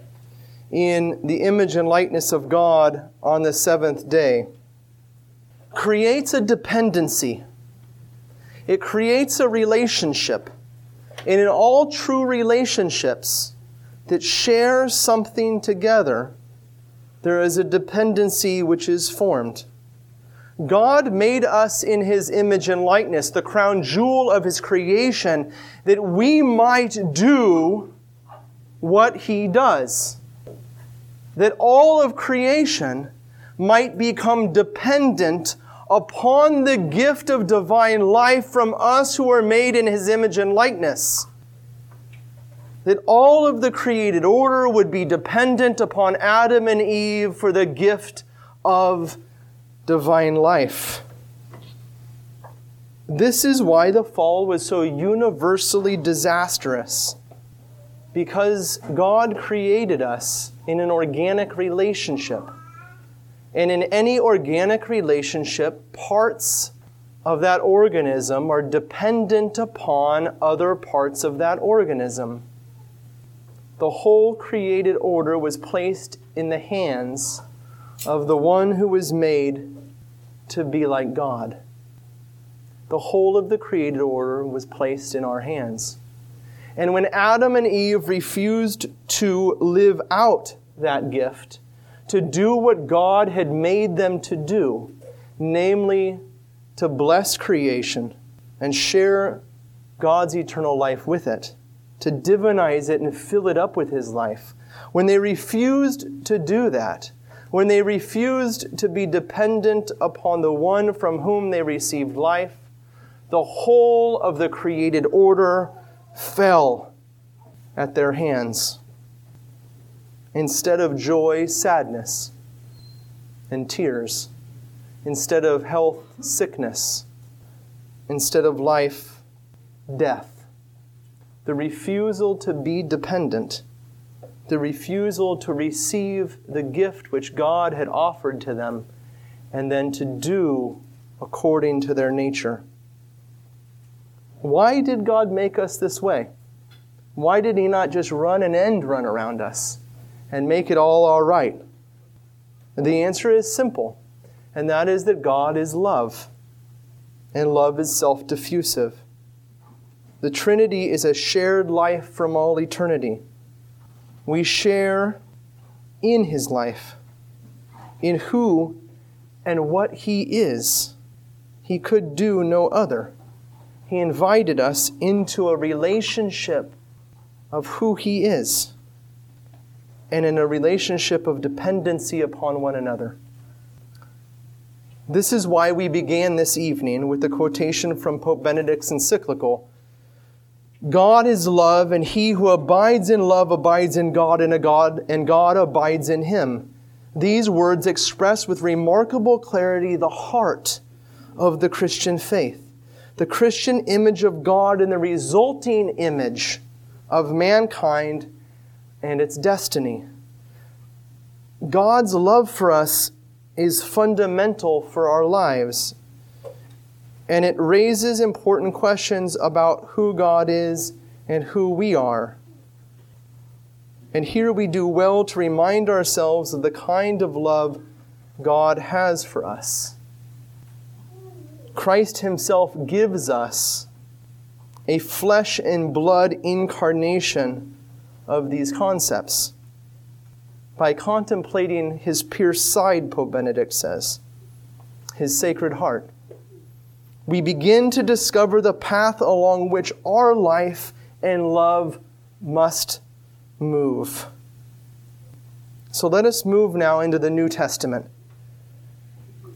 in the image and likeness of God on the seventh day creates a dependency. It creates a relationship. And in all true relationships that share something together, there is a dependency which is formed. God made us in his image and likeness, the crown jewel of his creation, that we might do what he does. That all of creation might become dependent upon the gift of divine life from us who are made in his image and likeness. That all of the created order would be dependent upon Adam and Eve for the gift of divine life. This is why the fall was so universally disastrous, because God created us in an organic relationship. And in any organic relationship, parts of that organism are dependent upon other parts of that organism. The whole created order was placed in the hands of the one who was made to be like God. The whole of the created order was placed in our hands. And when Adam and Eve refused to live out that gift, to do what God had made them to do, namely to bless creation and share God's eternal life with it, to divinize it and fill it up with his life. When they refused to do that, when they refused to be dependent upon the one from whom they received life, the whole of the created order fell at their hands. Instead of joy, sadness and tears. Instead of health, sickness. Instead of life, death. The refusal to be dependent. The refusal to receive the gift which God had offered to them, and then to do according to their nature. Why did God make us this way? Why did he not just run an end run around us and make it all all right? The answer is simple, and that is that God is love, and love is self-diffusive. The Trinity is a shared life from all eternity. We share in his life, in who and what he is. He could do no other. He invited us into a relationship of who he is, and in a relationship of dependency upon one another. This is why we began this evening with a quotation from Pope Benedict's encyclical, God is love, and he who abides in love abides in God, and a God, and God abides in him. These words express with remarkable clarity the heart of the Christian faith, the Christian image of God, and the resulting image of mankind and its destiny. God's love for us is fundamental for our lives. And it raises important questions about who God is and who we are. And here we do well to remind ourselves of the kind of love God has for us. Christ himself gives us a flesh and blood incarnation of these concepts. By contemplating his pierced side, Pope Benedict says, his sacred heart, we begin to discover the path along which our life and love must move. So let us move now into the New Testament.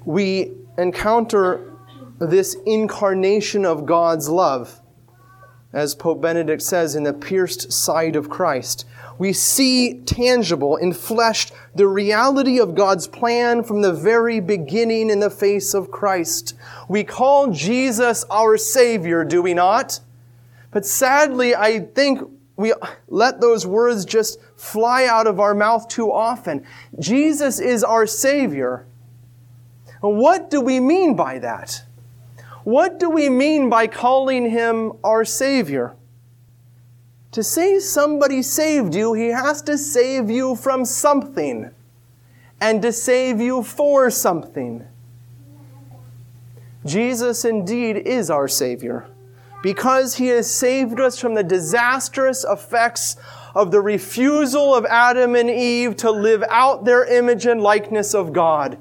We encounter this incarnation of God's love as Pope Benedict says, in the pierced side of Christ. We see tangible, enfleshed, the reality of God's plan from the very beginning in the face of Christ. We call Jesus our Savior, do we not? But sadly, I think we let those words just fly out of our mouth too often. Jesus is our Savior. What do we mean by that? What do we mean by calling Him our Savior? To say somebody saved you, He has to save you from something, and to save you for something. Jesus indeed is our Savior, because He has saved us from the disastrous effects of the refusal of Adam and Eve to live out their image and likeness of God.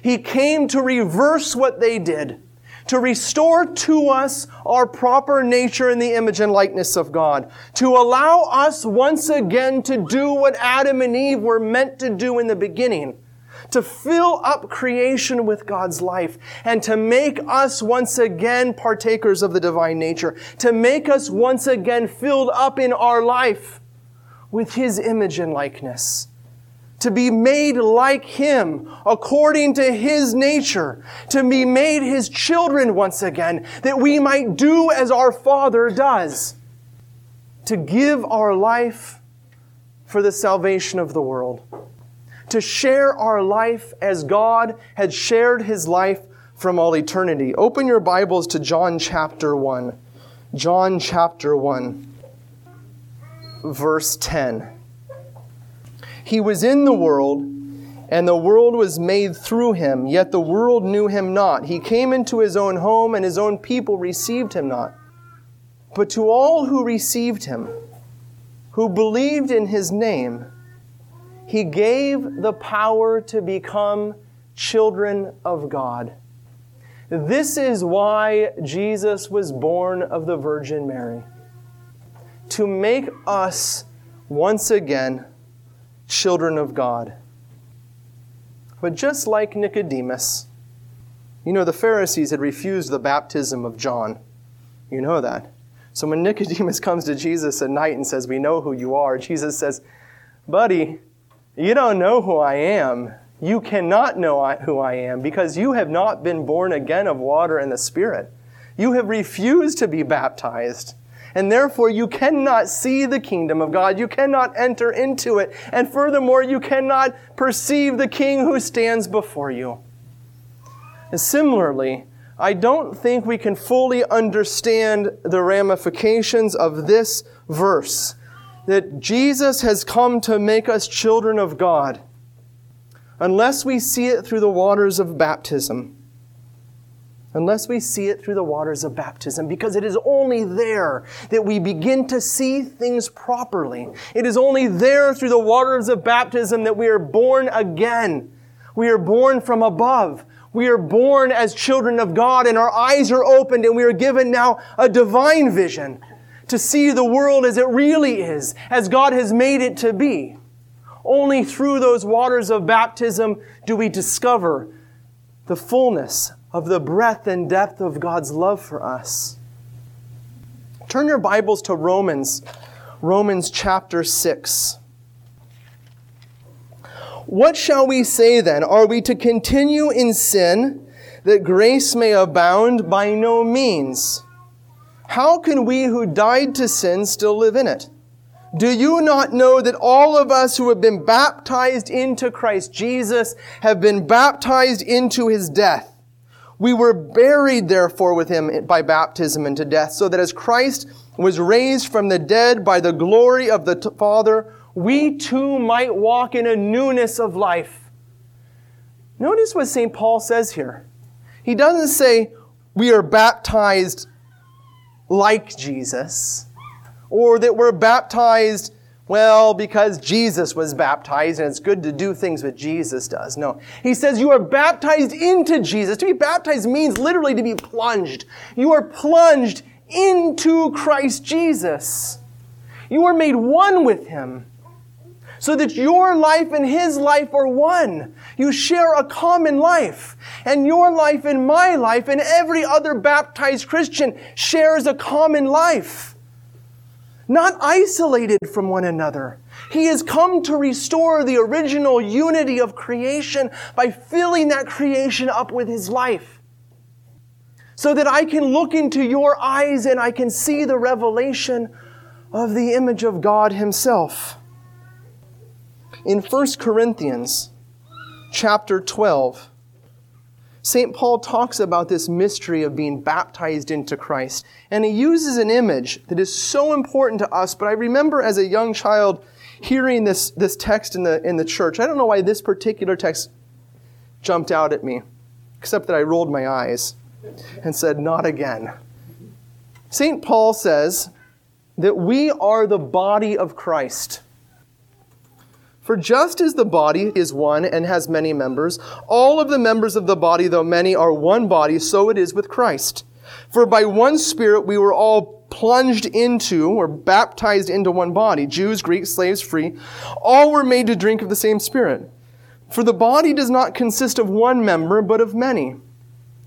He came to reverse what they did, to restore to us our proper nature in the image and likeness of God, to allow us once again to do what Adam and Eve were meant to do in the beginning, to fill up creation with God's life, and to make us once again partakers of the divine nature, to make us once again filled up in our life with His image and likeness, to be made like Him according to His nature, to be made His children once again, that we might do as our Father does, to give our life for the salvation of the world, to share our life as God had shared His life from all eternity. Open your Bibles to John chapter one. John chapter one, verse ten. He was in the world, and the world was made through Him, yet the world knew Him not. He came into His own home, and His own people received Him not. But to all who received Him, who believed in His name, He gave the power to become children of God. This is why Jesus was born of the Virgin Mary, to make us once again children of God. But just like Nicodemus, you know, the Pharisees had refused the baptism of John. You know that. So when Nicodemus comes to Jesus at night and says, "We know who you are," Jesus says, "Buddy, you don't know who I am. You cannot know I, who I am, because you have not been born again of water and the Spirit. You have refused to be baptized, and therefore you cannot see the kingdom of God. You cannot enter into it. And furthermore, you cannot perceive the King who stands before you." And similarly, I don't think we can fully understand the ramifications of this verse, that Jesus has come to make us children of God, unless we see it through the waters of baptism. Unless we see it through the waters of baptism, because it is only there that we begin to see things properly. It is only there through the waters of baptism that we are born again. We are born from above. We are born as children of God, and our eyes are opened, and we are given now a divine vision to see the world as it really is, as God has made it to be. Only through those waters of baptism do we discover the fullness of the breadth and depth of God's love for us. Turn your Bibles to Romans, Romans chapter six. "What shall we say then? Are we to continue in sin that grace may abound? By no means. How can we who died to sin still live in it? Do you not know that all of us who have been baptized into Christ Jesus have been baptized into His death? We were buried, therefore, with Him by baptism into death, so that as Christ was raised from the dead by the glory of the Father, we too might walk in a newness of life." Notice what Saint Paul says here. He doesn't say we are baptized like Jesus, or that we're baptized, well, because Jesus was baptized and it's good to do things that Jesus does. No. He says you are baptized into Jesus. To be baptized means literally to be plunged. You are plunged into Christ Jesus. You are made one with Him. so that your life and his life are one. You share a common life, and your life and my life and every other baptized Christian shares a common life, not isolated from one another. He has come to restore the original unity of creation by filling that creation up with his life, so that I can look into your eyes and I can see the revelation of the image of God himself. In First Corinthians chapter twelve, Saint Paul talks about this mystery of being baptized into Christ, and he uses an image that is so important to us, but I remember as a young child hearing this, this text in the, in the church. I don't know why this particular text jumped out at me, except that I rolled my eyes and said, not again. Saint Paul says that we are the body of Christ. For just as the body is one and has many members, all of the members of the body, though many, are one body, so it is with Christ. For by one Spirit we were all plunged into, or baptized into one body, Jews, Greeks, slaves, free. All were made to drink of the same Spirit. For the body does not consist of one member, but of many.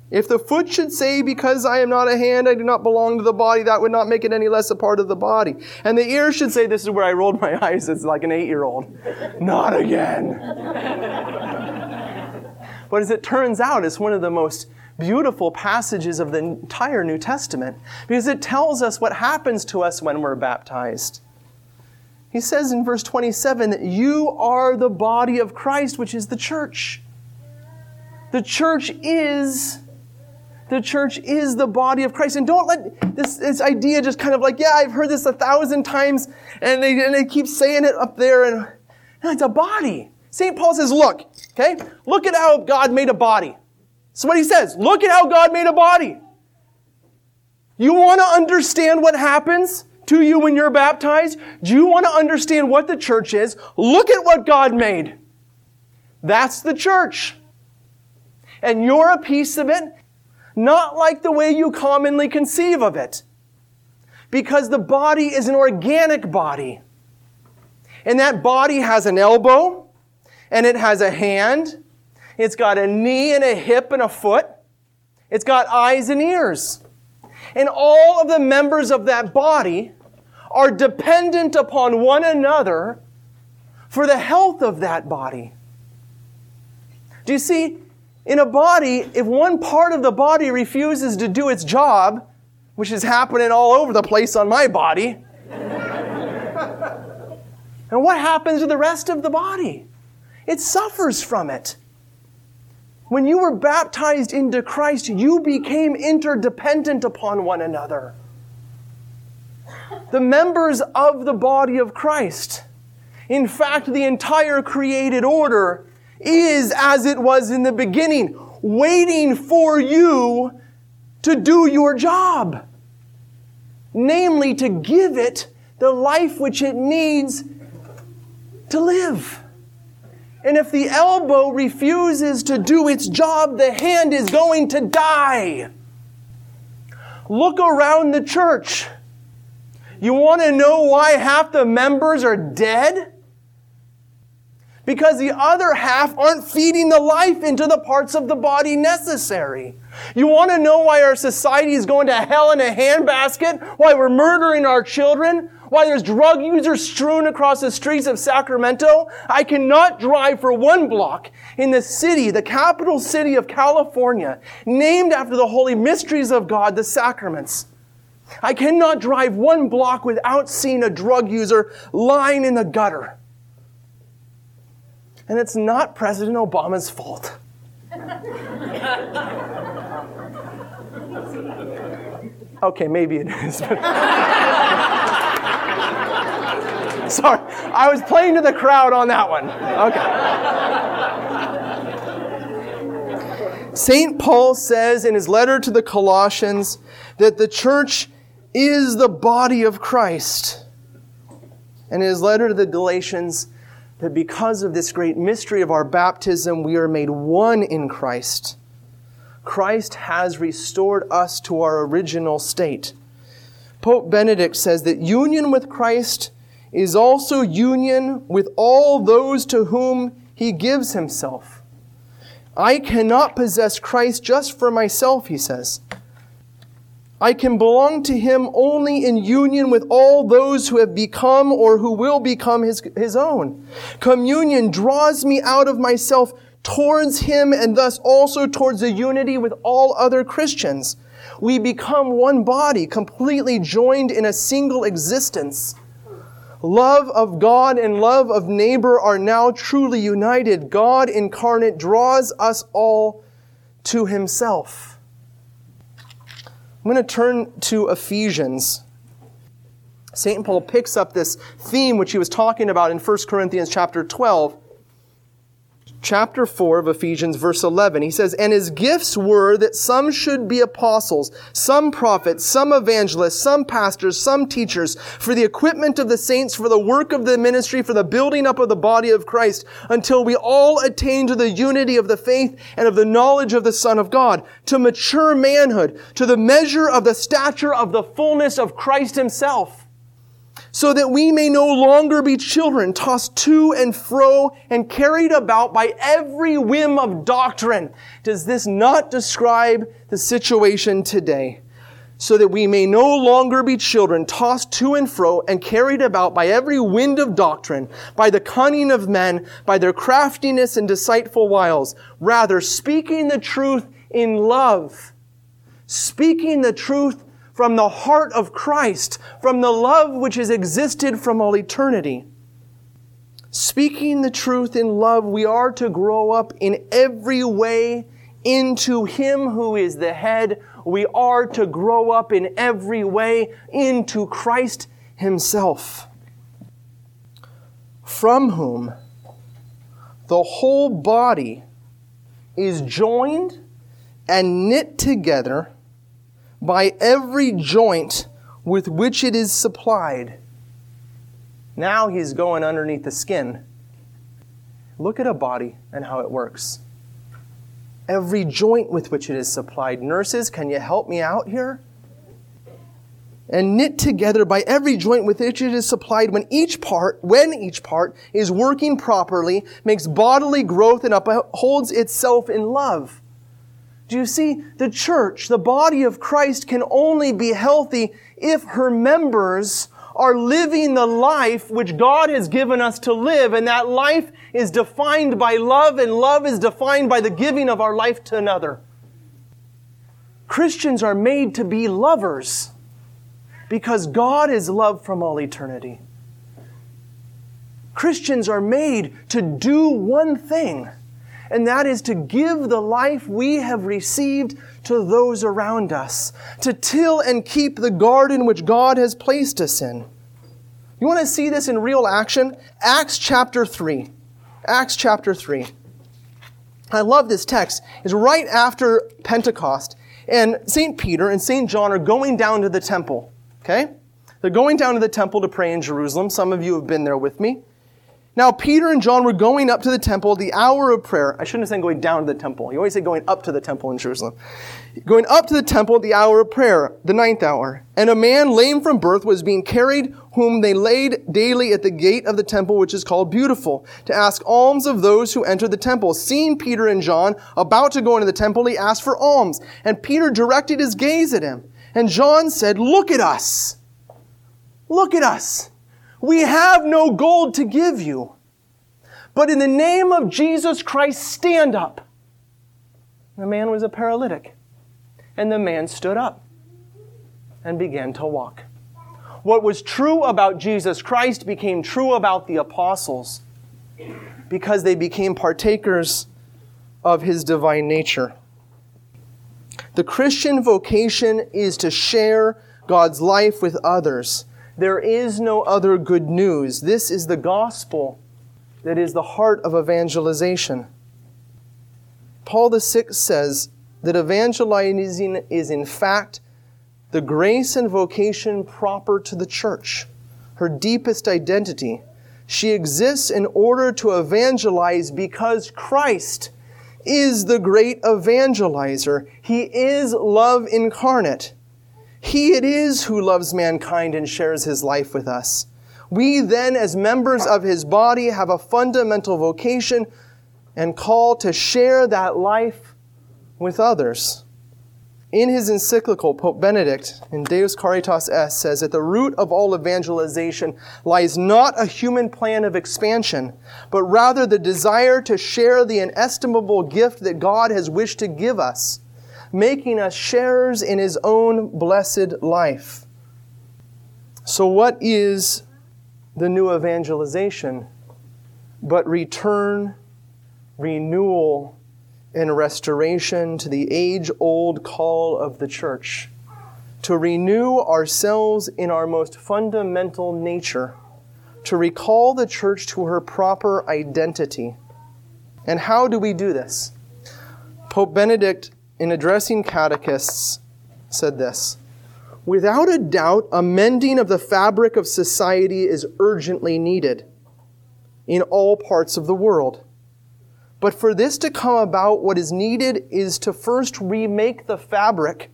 If the foot should say, because I am not a hand, I do not belong to the body, that would not make it any less a part of the body. And the ear should say, this is where I rolled my eyes as like an eight-year-old. Not again. But as it turns out, it's one of the most beautiful passages of the entire New Testament, because it tells us what happens to us when we're baptized. He says in verse twenty-seven that you are the body of Christ, which is the church. The church is... The church is the body of Christ. And don't let this, this idea just kind of like, yeah, I've heard this a thousand times, and they, and they keep saying it up there. And no, it's a body. Saint Paul says, look, okay? Look at how God made a body. That's what he says. Look at how God made a body. You want to understand what happens to you when you're baptized? Do you want to understand what the church is? Look at what God made. That's the church. And you're a piece of it. Not like the way you commonly conceive of it. Because the body is an organic body. And that body has an elbow, and it has a hand, it's got a knee and a hip and a foot, it's got eyes and ears. And all of the members of that body are dependent upon one another for the health of that body. Do you see? In a body, if one part of the body refuses to do its job, which is happening all over the place on my body, and what happens to the rest of the body? It suffers from it. When you were baptized into Christ, you became interdependent upon one another. The members of the body of Christ, in fact, the entire created order, is as it was in the beginning, waiting for you to do your job. Namely, to give it the life which it needs to live. And if the elbow refuses to do its job, the hand is going to die. Look around the church. You want to know why half the members are dead? Because the other half aren't feeding the life into the parts of the body necessary. You want to know why our society is going to hell in a handbasket? Why we're murdering our children? Why there's drug users strewn across the streets of Sacramento? I cannot drive for one block in the city, the capital city of California, named after the holy mysteries of God, the sacraments. I cannot drive one block without seeing a drug user lying in the gutter. And it's not President Obama's fault. Okay, maybe it is. Sorry, I was playing to the crowd on that one. Okay. Saint Paul says in his letter to the Colossians that the church is the body of Christ. And in his letter to the Galatians, that because of this great mystery of our baptism, we are made one in Christ. Christ has restored us to our original state. Pope Benedict says that union with Christ is also union with all those to whom he gives himself. I cannot possess Christ just for myself, he says. I can belong to him only in union with all those who have become or who will become his, his own. Communion draws me out of myself towards him and thus also towards the unity with all other Christians. We become one body, completely joined in a single existence. Love of God and love of neighbor are now truly united. God incarnate draws us all to himself. I'm going to turn to Ephesians. Saint Paul picks up this theme which he was talking about in First Corinthians chapter twelve. Chapter four of Ephesians, verse eleven, he says, "And his gifts were that some should be apostles, some prophets, some evangelists, some pastors, some teachers, for the equipment of the saints, for the work of the ministry, for the building up of the body of Christ, until we all attain to the unity of the faith and of the knowledge of the Son of God, to mature manhood, to the measure of the stature of the fullness of Christ himself, so that we may no longer be children, tossed to and fro and carried about by every whim of doctrine." Does this not describe the situation today? So that we may no longer be children, tossed to and fro and carried about by every wind of doctrine, by the cunning of men, by their craftiness and deceitful wiles. Rather, speaking the truth in love, speaking the truth from the heart of Christ, from the love which has existed from all eternity. Speaking the truth in love, we are to grow up in every way into him who is the head. We are to grow up in every way into Christ himself, from whom the whole body is joined and knit together by every joint with which it is supplied. Now he's going underneath the skin. Look at a body and how it works. Every joint with which it is supplied. Nurses, can you help me out here? And knit together by every joint with which it is supplied, when each part, when each part is working properly, makes bodily growth and upholds itself in love. Do you see? The church, the body of Christ, can only be healthy if her members are living the life which God has given us to live. And that life is defined by love, and love is defined by the giving of our life to another. Christians are made to be lovers because God is love from all eternity. Christians are made to do one thing, and that is to give the life we have received to those around us, to till and keep the garden which God has placed us in. You want to see this in real action? Acts chapter three. Acts chapter three. I love this text. It's right after Pentecost, and Saint Peter and Saint John are going down to the temple. Okay? They're going down to the temple to pray in Jerusalem. Some of you have been there with me. Now, Peter and John were going up to the temple at the hour of prayer. I shouldn't have said going down to the temple. You always say going up to the temple in Jerusalem. Going up to the temple at the hour of prayer, the ninth hour. And a man lame from birth was being carried, whom they laid daily at the gate of the temple, which is called Beautiful, to ask alms of those who entered the temple. Seeing Peter and John about to go into the temple, he asked for alms. And Peter directed his gaze at him. And John said, "Look at us. Look at us. We have no gold to give you, but in the name of Jesus Christ, stand up." The man was a paralytic, and the man stood up and began to walk. What was true about Jesus Christ became true about the apostles because they became partakers of his divine nature. The Christian vocation is to share God's life with others. There is no other good news. This is the gospel that is the heart of evangelization. Paul the Sixth says that evangelizing is in fact the grace and vocation proper to the church, her deepest identity. She exists in order to evangelize because Christ is the great evangelizer. He is love incarnate. He it is who loves mankind and shares his life with us. We then, as members of his body, have a fundamental vocation and call to share that life with others. In his encyclical, Pope Benedict, in Deus Caritas Est, says, "At the root of all evangelization lies not a human plan of expansion, but rather the desire to share the inestimable gift that God has wished to give us, making us sharers in his own blessed life." So what is the new evangelization but return, renewal, and restoration to the age-old call of the church, to renew ourselves in our most fundamental nature, to recall the church to her proper identity. And how do we do this? Pope Benedict, in addressing catechists, said this: "Without a doubt, a mending of the fabric of society is urgently needed in all parts of the world. But for this to come about, what is needed is to first remake the fabric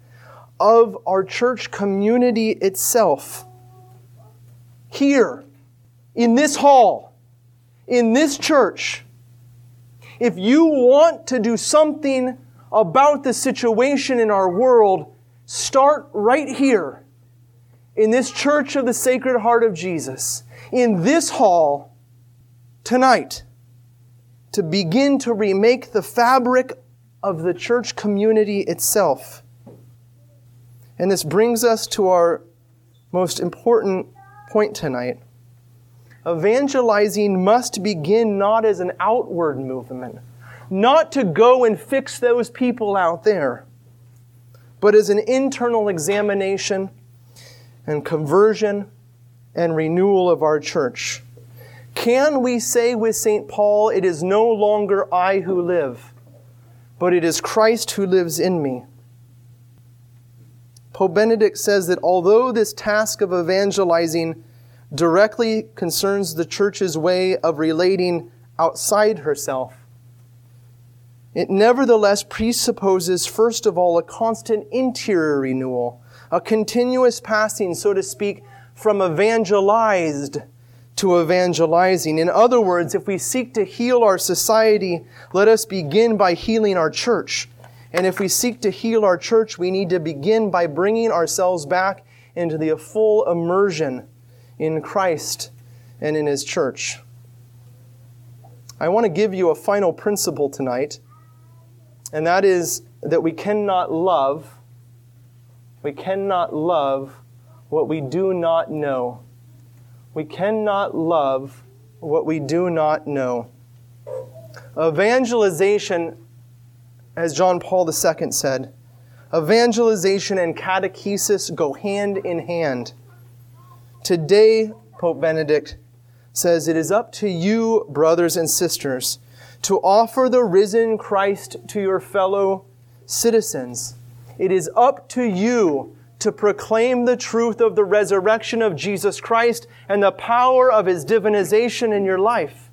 of our church community itself. Here, in this hall, in this church, if you want to do something about the situation in our world, start right here, in this Church of the Sacred Heart of Jesus, in this hall, tonight, to begin to remake the fabric of the church community itself." And this brings us to our most important point tonight. Evangelizing must begin not as an outward movement, not to go and fix those people out there, but as an internal examination and conversion and renewal of our church. Can we say with Saint Paul, "It is no longer I who live, but it is Christ who lives in me"? Pope Benedict says that although this task of evangelizing directly concerns the church's way of relating outside herself, it nevertheless presupposes, first of all, a constant interior renewal, a continuous passing, so to speak, from evangelized to evangelizing. In other words, if we seek to heal our society, let us begin by healing our church. And if we seek to heal our church, we need to begin by bringing ourselves back into the full immersion in Christ and in his church. I want to give you a final principle tonight. And that is that we cannot love, we cannot love what we do not know. We cannot love what we do not know. Evangelization, as John Paul the Second said, evangelization and catechesis go hand in hand. Today, Pope Benedict says, it is up to you, brothers and sisters, to offer the risen Christ to your fellow citizens. It is up to you to proclaim the truth of the resurrection of Jesus Christ and the power of his divinization in your life.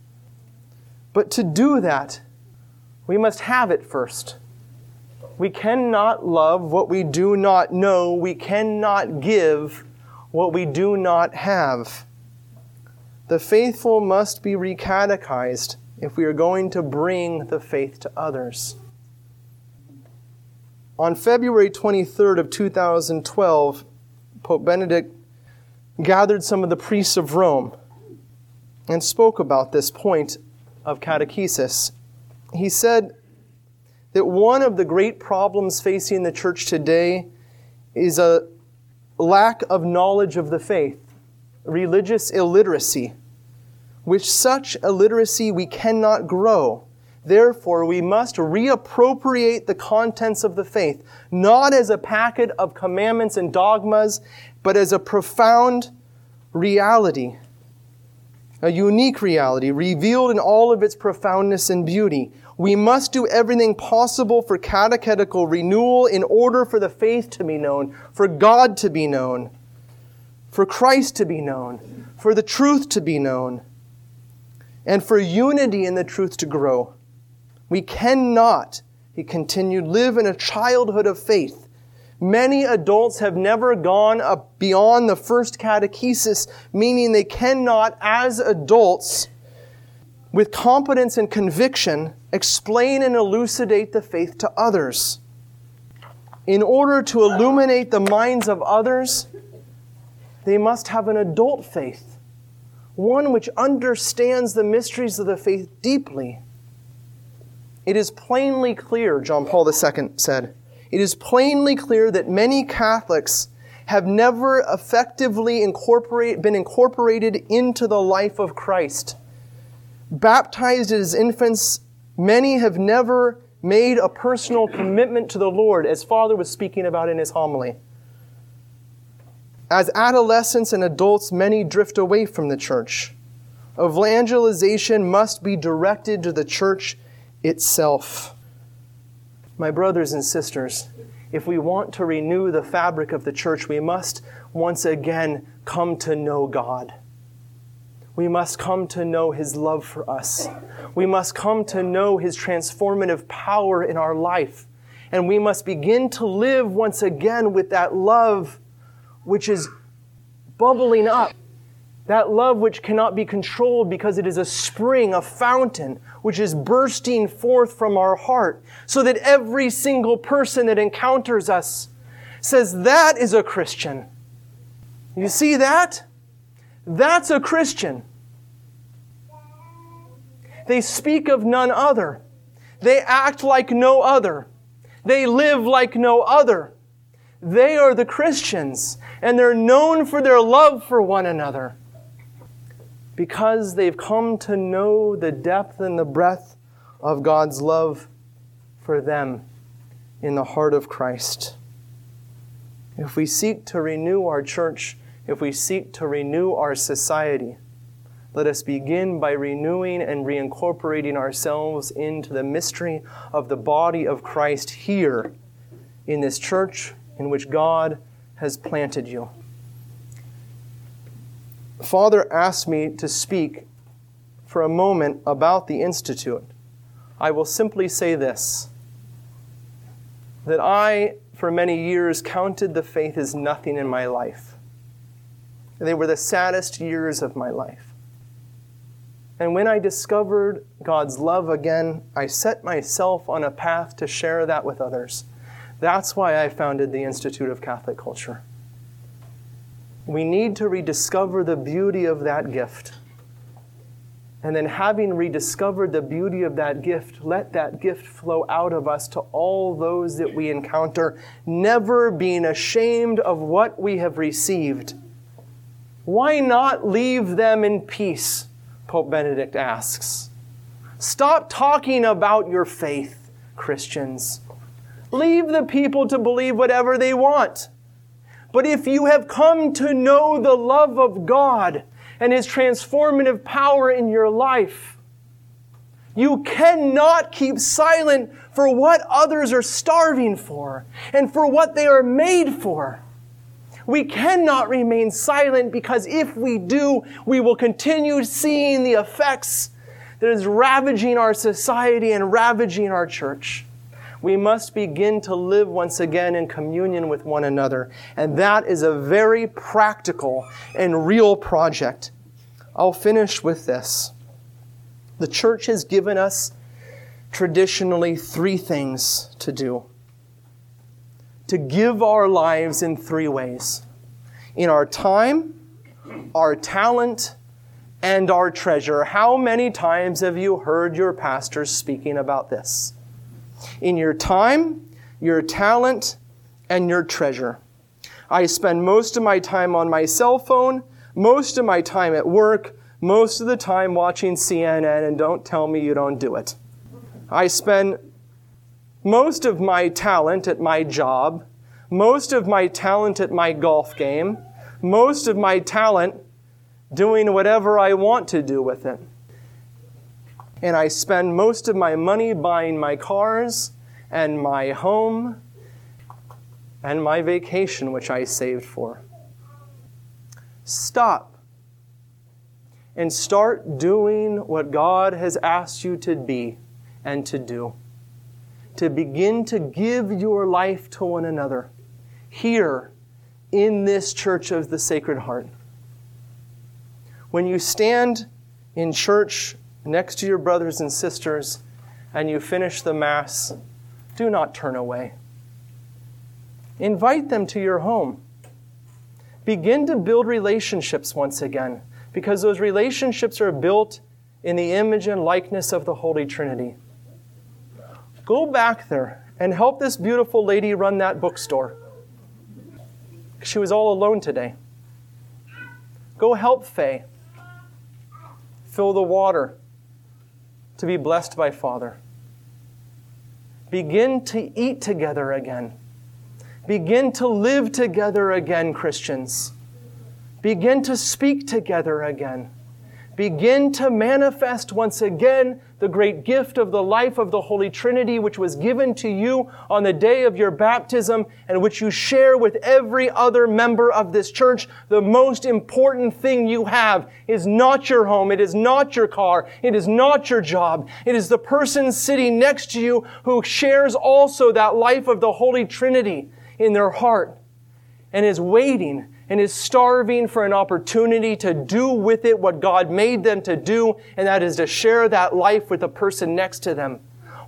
But to do that, we must have it first. We cannot love what we do not know. We cannot give what we do not have. The faithful must be recatechized if we are going to bring the faith to others. On February twenty-third of two thousand twelve, Pope Benedict gathered some of the priests of Rome and spoke about this point of catechesis. He said that one of the great problems facing the church today is a lack of knowledge of the faith, religious illiteracy. With such illiteracy, we cannot grow. Therefore, we must reappropriate the contents of the faith, not as a packet of commandments and dogmas, but as a profound reality, a unique reality revealed in all of its profoundness and beauty. We must do everything possible for catechetical renewal in order for the faith to be known, for God to be known, for Christ to be known, for the truth to be known, and for unity in the truth to grow. We cannot, he continued, live in a childhood of faith Many adults have never gone up beyond the first catechesis, meaning they cannot, as adults, with competence and conviction, explain and elucidate the faith to others. In order to illuminate the minds of others, they must have an adult faith, one which understands the mysteries of the faith deeply. It is plainly clear, John Paul the Second said, it is plainly clear that many Catholics have never effectively incorporate, been incorporated into the life of Christ. Baptized as infants, many have never made a personal commitment to the Lord, as Father was speaking about in his homily. As adolescents and adults, many drift away from the church. Evangelization must be directed to the church itself. My brothers and sisters, if we want to renew the fabric of the church, we must once again come to know God. We must come to know His love for us. We must come to know His transformative power in our life. And we must begin to live once again with that love which is bubbling up. That love which cannot be controlled because it is a spring, a fountain, which is bursting forth from our heart. So that every single person that encounters us says, that is a Christian. You see that? That's a Christian. They speak of none other. They act like no other. They live like no other. They are the Christians, and they're known for their love for one another because they've come to know the depth and the breadth of God's love for them in the heart of Christ. If we seek to renew our church, if we seek to renew our society, let us begin by renewing and reincorporating ourselves into the mystery of the body of Christ here in this church in which God has planted you. Father asked me to speak for a moment about the Institute. I will simply say this, that I, for many years, counted the faith as nothing in my life. They were the saddest years of my life. And when I discovered God's love again, I set myself on a path to share that with others. That's why I founded the Institute of Catholic Culture. We need to rediscover the beauty of that gift. And then having rediscovered the beauty of that gift, let that gift flow out of us to all those that we encounter, never being ashamed of what we have received. Why not leave them in peace? Pope Benedict asks. Stop talking about your faith, Christians. Leave the people to believe whatever they want. But if you have come to know the love of God and His transformative power in your life, you cannot keep silent for what others are starving for and for what they are made for. We cannot remain silent because if we do, we will continue seeing the effects that is ravaging our society and ravaging our church. We must begin to live once again in communion with one another. And that is a very practical and real project. I'll finish with this. The church has given us traditionally three things to do. To give our lives in three ways. In our time, our talent, and our treasure. How many times have you heard your pastors speaking about this? In your time, your talent, and your treasure. I spend most of my time on my cell phone, most of my time at work, most of the time watching C N N, and don't tell me you don't do it. I spend most of my talent at my job, most of my talent at my golf game, most of my talent doing whatever I want to do with it. And I spend most of my money buying my cars and my home and my vacation, which I saved for. Stop and start doing what God has asked you to be and to do. To begin to give your life to one another here in this Church of the Sacred Heart. When you stand in church next to your brothers and sisters and you finish the Mass, do not turn away. Invite them to your home. Begin to build relationships once again, because those relationships are built in the image and likeness of the Holy Trinity. Go back there and help this beautiful lady run that bookstore. She was all alone today. Go help Faye fill the water to be blessed by Father. Begin to eat together again. Begin to live together again, Christians. Begin to speak together again. Begin to manifest once again the great gift of the life of the Holy Trinity, which was given to you on the day of your baptism and which you share with every other member of this church. The most important thing you have is not your home. It is not your car. It is not your job. It is the person sitting next to you who shares also that life of the Holy Trinity in their heart and is waiting and is starving for an opportunity to do with it what God made them to do, and that is to share that life with the person next to them.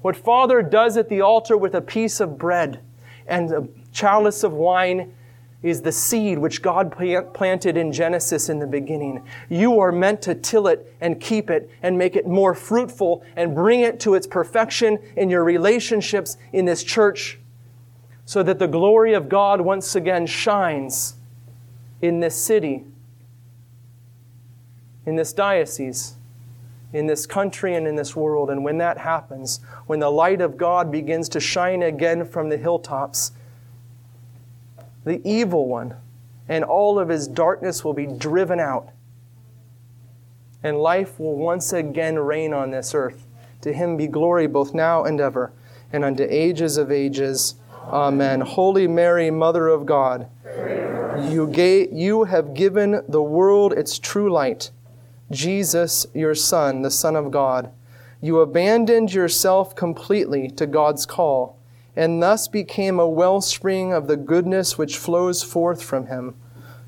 What Father does at the altar with a piece of bread and a chalice of wine is the seed which God planted in Genesis in the beginning. You are meant to till it and keep it and make it more fruitful and bring it to its perfection in your relationships in this church, so that the glory of God once again shines in this city, in this diocese, in this country, and in this world. And when that happens, when the light of God begins to shine again from the hilltops, the evil one and all of his darkness will be driven out, and life will once again reign on this earth. To him be glory both now and ever, and unto ages of ages. Amen. Holy Mary, Mother of God, you gave, you have given the world its true light. Jesus, your Son, the Son of God, you abandoned yourself completely to God's call, and thus became a wellspring of the goodness which flows forth from him.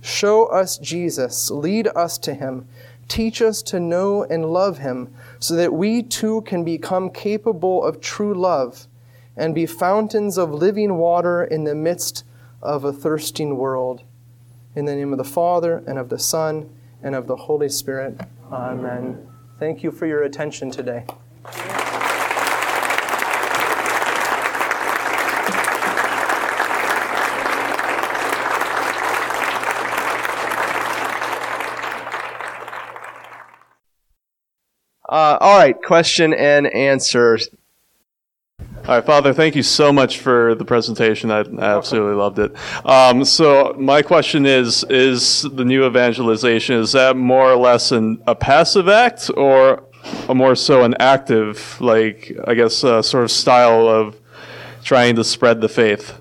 Show us Jesus, lead us to him, teach us to know and love him, so that we too can become capable of true love and be fountains of living water in the midst of a thirsting world. In the name of the Father, and of the Son, and of the Holy Spirit. Amen. Amen. Thank you for your attention today. Uh, all right, question and answers. All right, Father, thank you so much for the presentation. I, I absolutely loved it. Um, so my question is, is the new evangelization, is that more or less an, a passive act, or a more so an active, like, I guess, uh, sort of style of trying to spread the faith?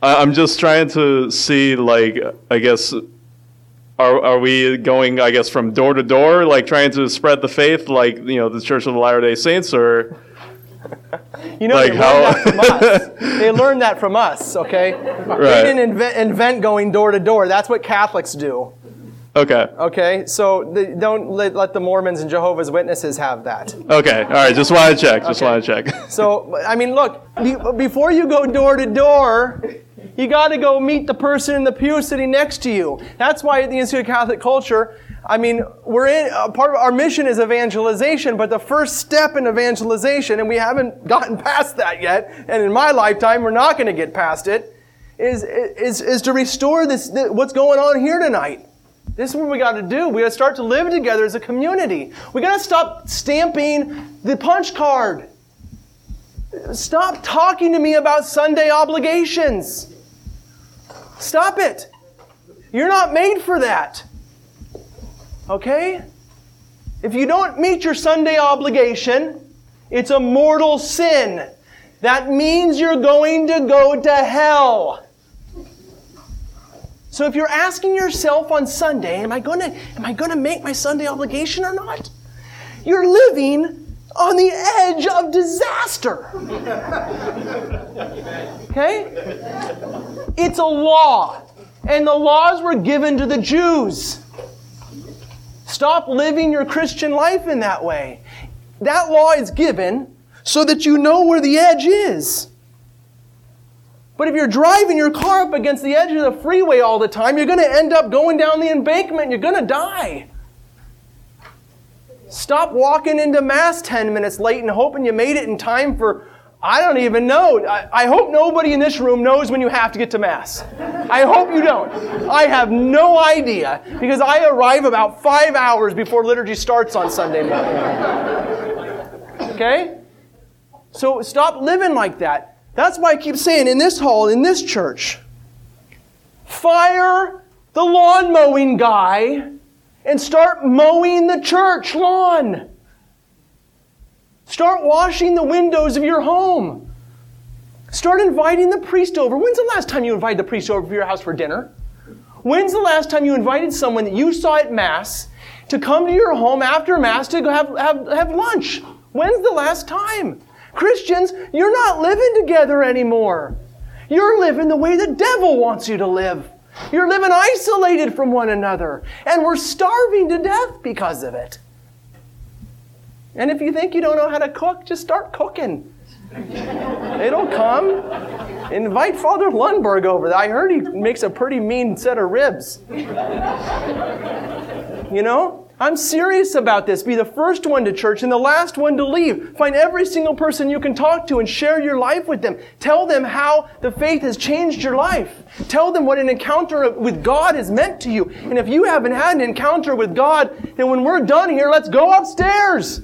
I, I'm just trying to see, like, I guess, Are are we going, I guess, from door to door, like, trying to spread the faith, like, you know, the Church of the Latter-day Saints, or... You know, like they learned that from us. They learned that from us, okay? Right. They didn't invent, invent going door to door. That's what Catholics do. Okay. Okay, so the, don't let, let the Mormons and Jehovah's Witnesses have that. Okay, all right, just want to check, just okay. want to check. So, I mean, look, before you go door to door, you got to go meet the person in the pew sitting next to you. That's why at the Institute of Catholic Culture, I mean, we're in, uh, part of our mission is evangelization, but the first step in evangelization, and we haven't gotten past that yet, and in my lifetime, we're not going to get past it, is, is, is to restore this, this, what's going on here tonight. This is what we got to do. We got to start to live together as a community. We got to stop stamping the punch card. Stop talking to me about Sunday obligations. Stop it. You're not made for that. Okay? If you don't meet your Sunday obligation, it's a mortal sin. That means you're going to go to hell. So if you're asking yourself on Sunday, am I going to am I going to make my Sunday obligation or not? You're living on the edge of disaster. Okay? It's a law. And the laws were given to the Jews. Stop living your Christian life in that way. That law is given so that you know where the edge is. But if you're driving your car up against the edge of the freeway all the time, you're going to end up going down the embankment. You're going to die. Stop walking into Mass ten minutes late and hoping you made it in time for, I don't even know. I, I hope nobody in this room knows when you have to get to Mass. I hope you don't. I have no idea because I arrive about five hours before liturgy starts on Sunday morning. Okay? So stop living like that. That's why I keep saying in this hall, in this church, fire the lawn mowing guy and start mowing the church lawn. Start washing the windows of your home. Start inviting the priest over. When's the last time you invited the priest over to your house for dinner? When's the last time you invited someone that you saw at Mass to come to your home after Mass to go have, have, have lunch? When's the last time? Christians, you're not living together anymore. You're living the way the devil wants you to live. You're living isolated from one another, and we're starving to death because of it. And if you think you don't know how to cook, just start cooking. It'll come. Invite Father Lundberg over. I heard he makes a pretty mean set of ribs. You know? I'm serious about this. Be the first one to church and the last one to leave. Find every single person you can talk to and share your life with them. Tell them how the faith has changed your life. Tell them what an encounter with God has meant to you. And if you haven't had an encounter with God, then when we're done here, let's go upstairs.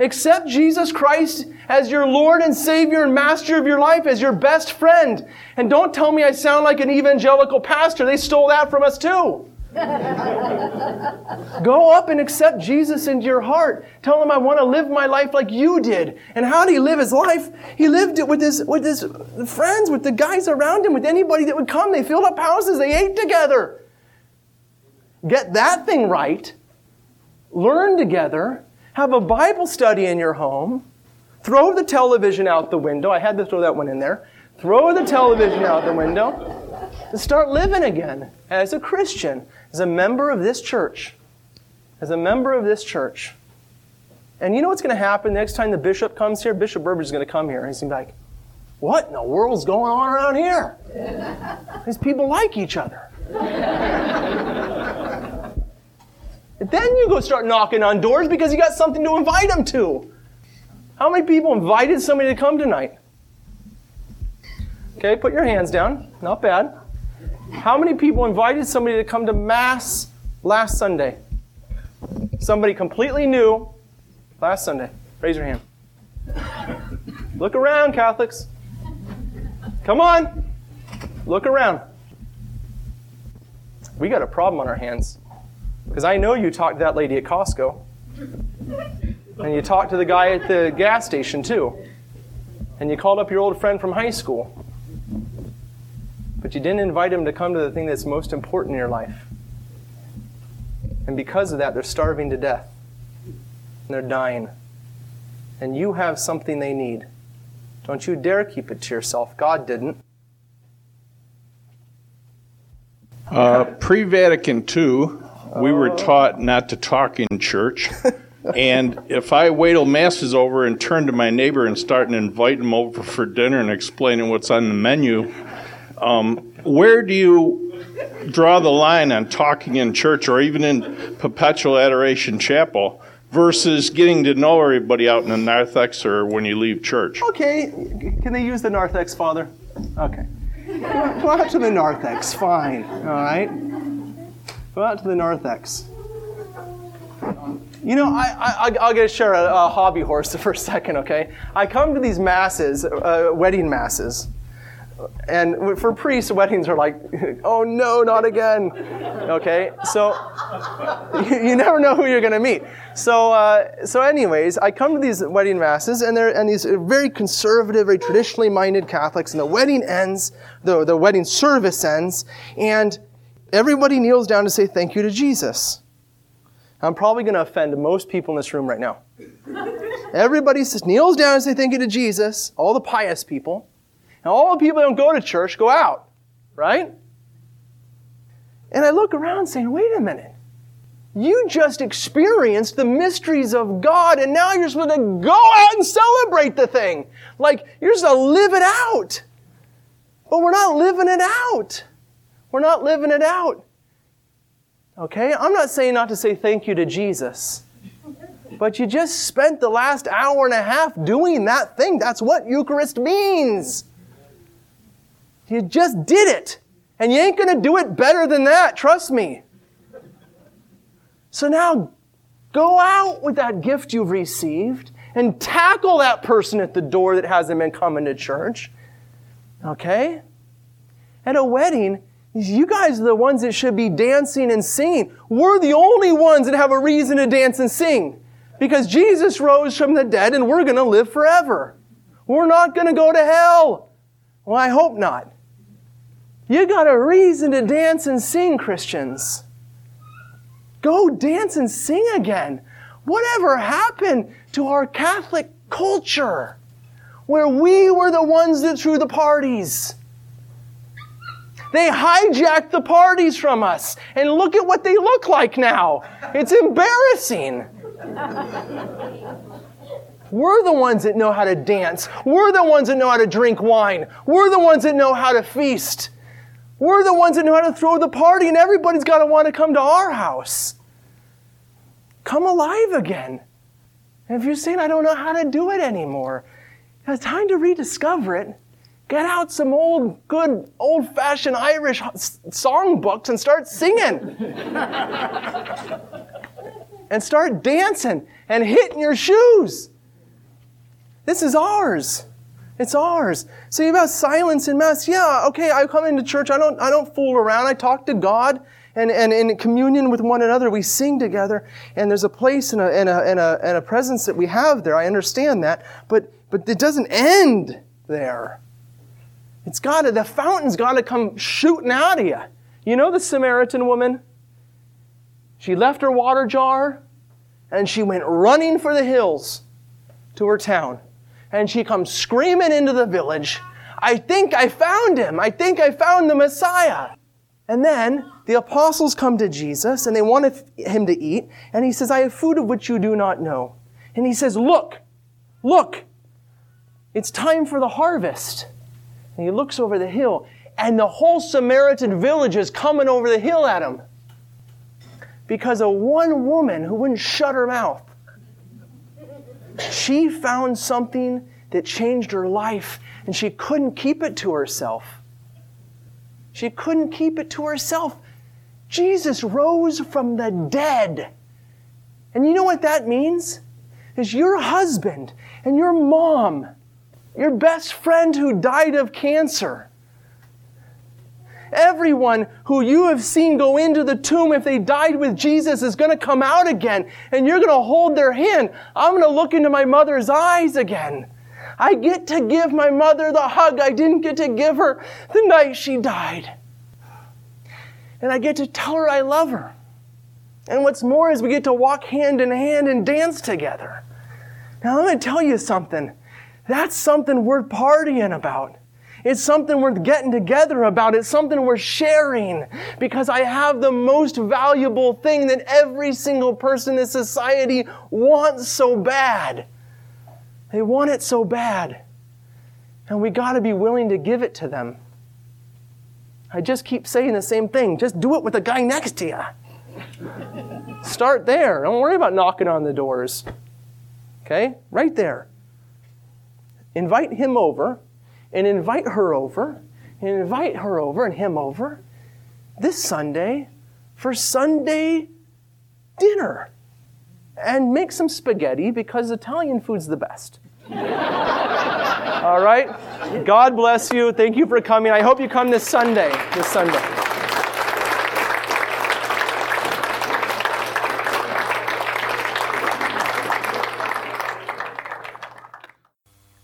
Accept Jesus Christ as your Lord and Savior and Master of your life, as your best friend. And don't tell me I sound like an evangelical pastor. They stole that from us too. Go up and accept Jesus into your heart. Tell him, I want to live my life like you did. And how did he live his life? He lived it with his with his friends, with the guys around him, with anybody that would come. They filled up houses. They ate together. Get that thing right. Learn together. Have a Bible study in your home. Throw the television out the window. I had to throw that one in there. Throw the television out the window. And start living again as a Christian. As a member of this church. As a member of this church. And you know what's going to happen next time the bishop comes here? Bishop Burbage is going to come here. And he's going to be like, what in the world's going on around here? These people like each other. Then you go start knocking on doors because you got something to invite them to. How many people invited somebody to come tonight? Okay, put your hands down. Not bad. How many people invited somebody to come to Mass last Sunday? Somebody completely new last Sunday. Raise your hand. Look around, Catholics. Come on. Look around. We got a problem on our hands. Because I know you talked to that lady at Costco. And you talked to the guy at the gas station, too. And you called up your old friend from high school. But you didn't invite him to come to the thing that's most important in your life. And because of that, they're starving to death. And they're dying. And you have something they need. Don't you dare keep it to yourself. God didn't. Uh, pre-Vatican two, we were taught not to talk in church. And if I wait till Mass is over and turn to my neighbor and start inviting him over for dinner and explaining what's on the menu... Um, where do you draw the line on talking in church or even in Perpetual Adoration Chapel versus getting to know everybody out in the narthex or when you leave church? Okay. Can they use the narthex, Father? Okay. Go out to the narthex. Fine. All right. Go out to the narthex. You know, I, I, I'll get to share a, a hobby horse for a second, okay? I come to these masses, uh, wedding masses. And for priests, weddings are like, oh no, not again. Okay, so you, you never know who you're going to meet. So, uh, so anyways, I come to these wedding masses, and they're and these very conservative, very traditionally minded Catholics. And the wedding ends, the the wedding service ends, and everybody kneels down to say thank you to Jesus. I'm probably going to offend most people in this room right now. Everybody kneels down and say thank you to Jesus, all the pious people. And all the people that don't go to church go out, right? And I look around saying, wait a minute. You just experienced the mysteries of God, and now you're supposed to go out and celebrate the thing. Like, you're supposed to live it out. But we're not living it out. We're not living it out. Okay? I'm not saying not to say thank you to Jesus. But you just spent the last hour and a half doing that thing. That's what Eucharist means. You just did it. And you ain't going to do it better than that, trust me. So now go out with that gift you've received and tackle that person at the door that hasn't been coming to church. Okay? At a wedding, you guys are the ones that should be dancing and singing. We're the only ones that have a reason to dance and sing. Because Jesus rose from the dead and we're going to live forever. We're not going to go to hell. Well, I hope not. You got a reason to dance and sing, Christians. Go dance and sing again. Whatever happened to our Catholic culture where we were the ones that threw the parties? They hijacked the parties from us. And look at what they look like now. It's embarrassing. We're the ones that know how to dance. We're the ones that know how to drink wine. We're the ones that know how to feast. We're the ones that know how to throw the party, and everybody's got to want to come to our house. Come alive again. And if you're saying, I don't know how to do it anymore, it's time to rediscover it. Get out some old, good, old-fashioned Irish songbooks and start singing. And start dancing and hitting your shoes. This is ours. It's ours. So you about silence in Mass. Yeah, okay, I come into church. I don't I don't fool around. I talk to God. And, and in communion with one another, we sing together. And there's a place and a, and a, and a, and a presence that we have there. I understand that. But, but it doesn't end there. It's got to, the fountain's got to come shooting out of you. You know the Samaritan woman? She left her water jar and she went running for the hills to her town. And she comes screaming into the village, I think I found him. I think I found the Messiah. And then the apostles come to Jesus and they want him to eat. And he says, I have food of which you do not know. And he says, look, look, it's time for the harvest. And he looks over the hill and the whole Samaritan village is coming over the hill at him. Because of one woman who wouldn't shut her mouth. She found something that changed her life, and she couldn't keep it to herself. She couldn't keep it to herself. Jesus rose from the dead. And you know what that means? Is your husband and your mom, your best friend who died of cancer, everyone who you have seen go into the tomb, if they died with Jesus, is going to come out again. And you're going to hold their hand. I'm going to look into my mother's eyes again. I get to give my mother the hug I didn't get to give her the night she died. And I get to tell her I love her. And what's more is we get to walk hand in hand and dance together. Now I'm going to tell you something. That's something worth partying about. It's something we're getting together about. It's something we're sharing. Because I have the most valuable thing that every single person in society wants so bad. They want it so bad. And we got to be willing to give it to them. I just keep saying the same thing. Just do it with the guy next to you. Start there. Don't worry about knocking on the doors. Okay? Right there. Invite him over. And invite her over, and invite her over and him over this Sunday for Sunday dinner. And make some spaghetti because Italian food's the best. All right? God bless you. Thank you for coming. I hope you come this Sunday, this Sunday.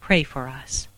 pray for us.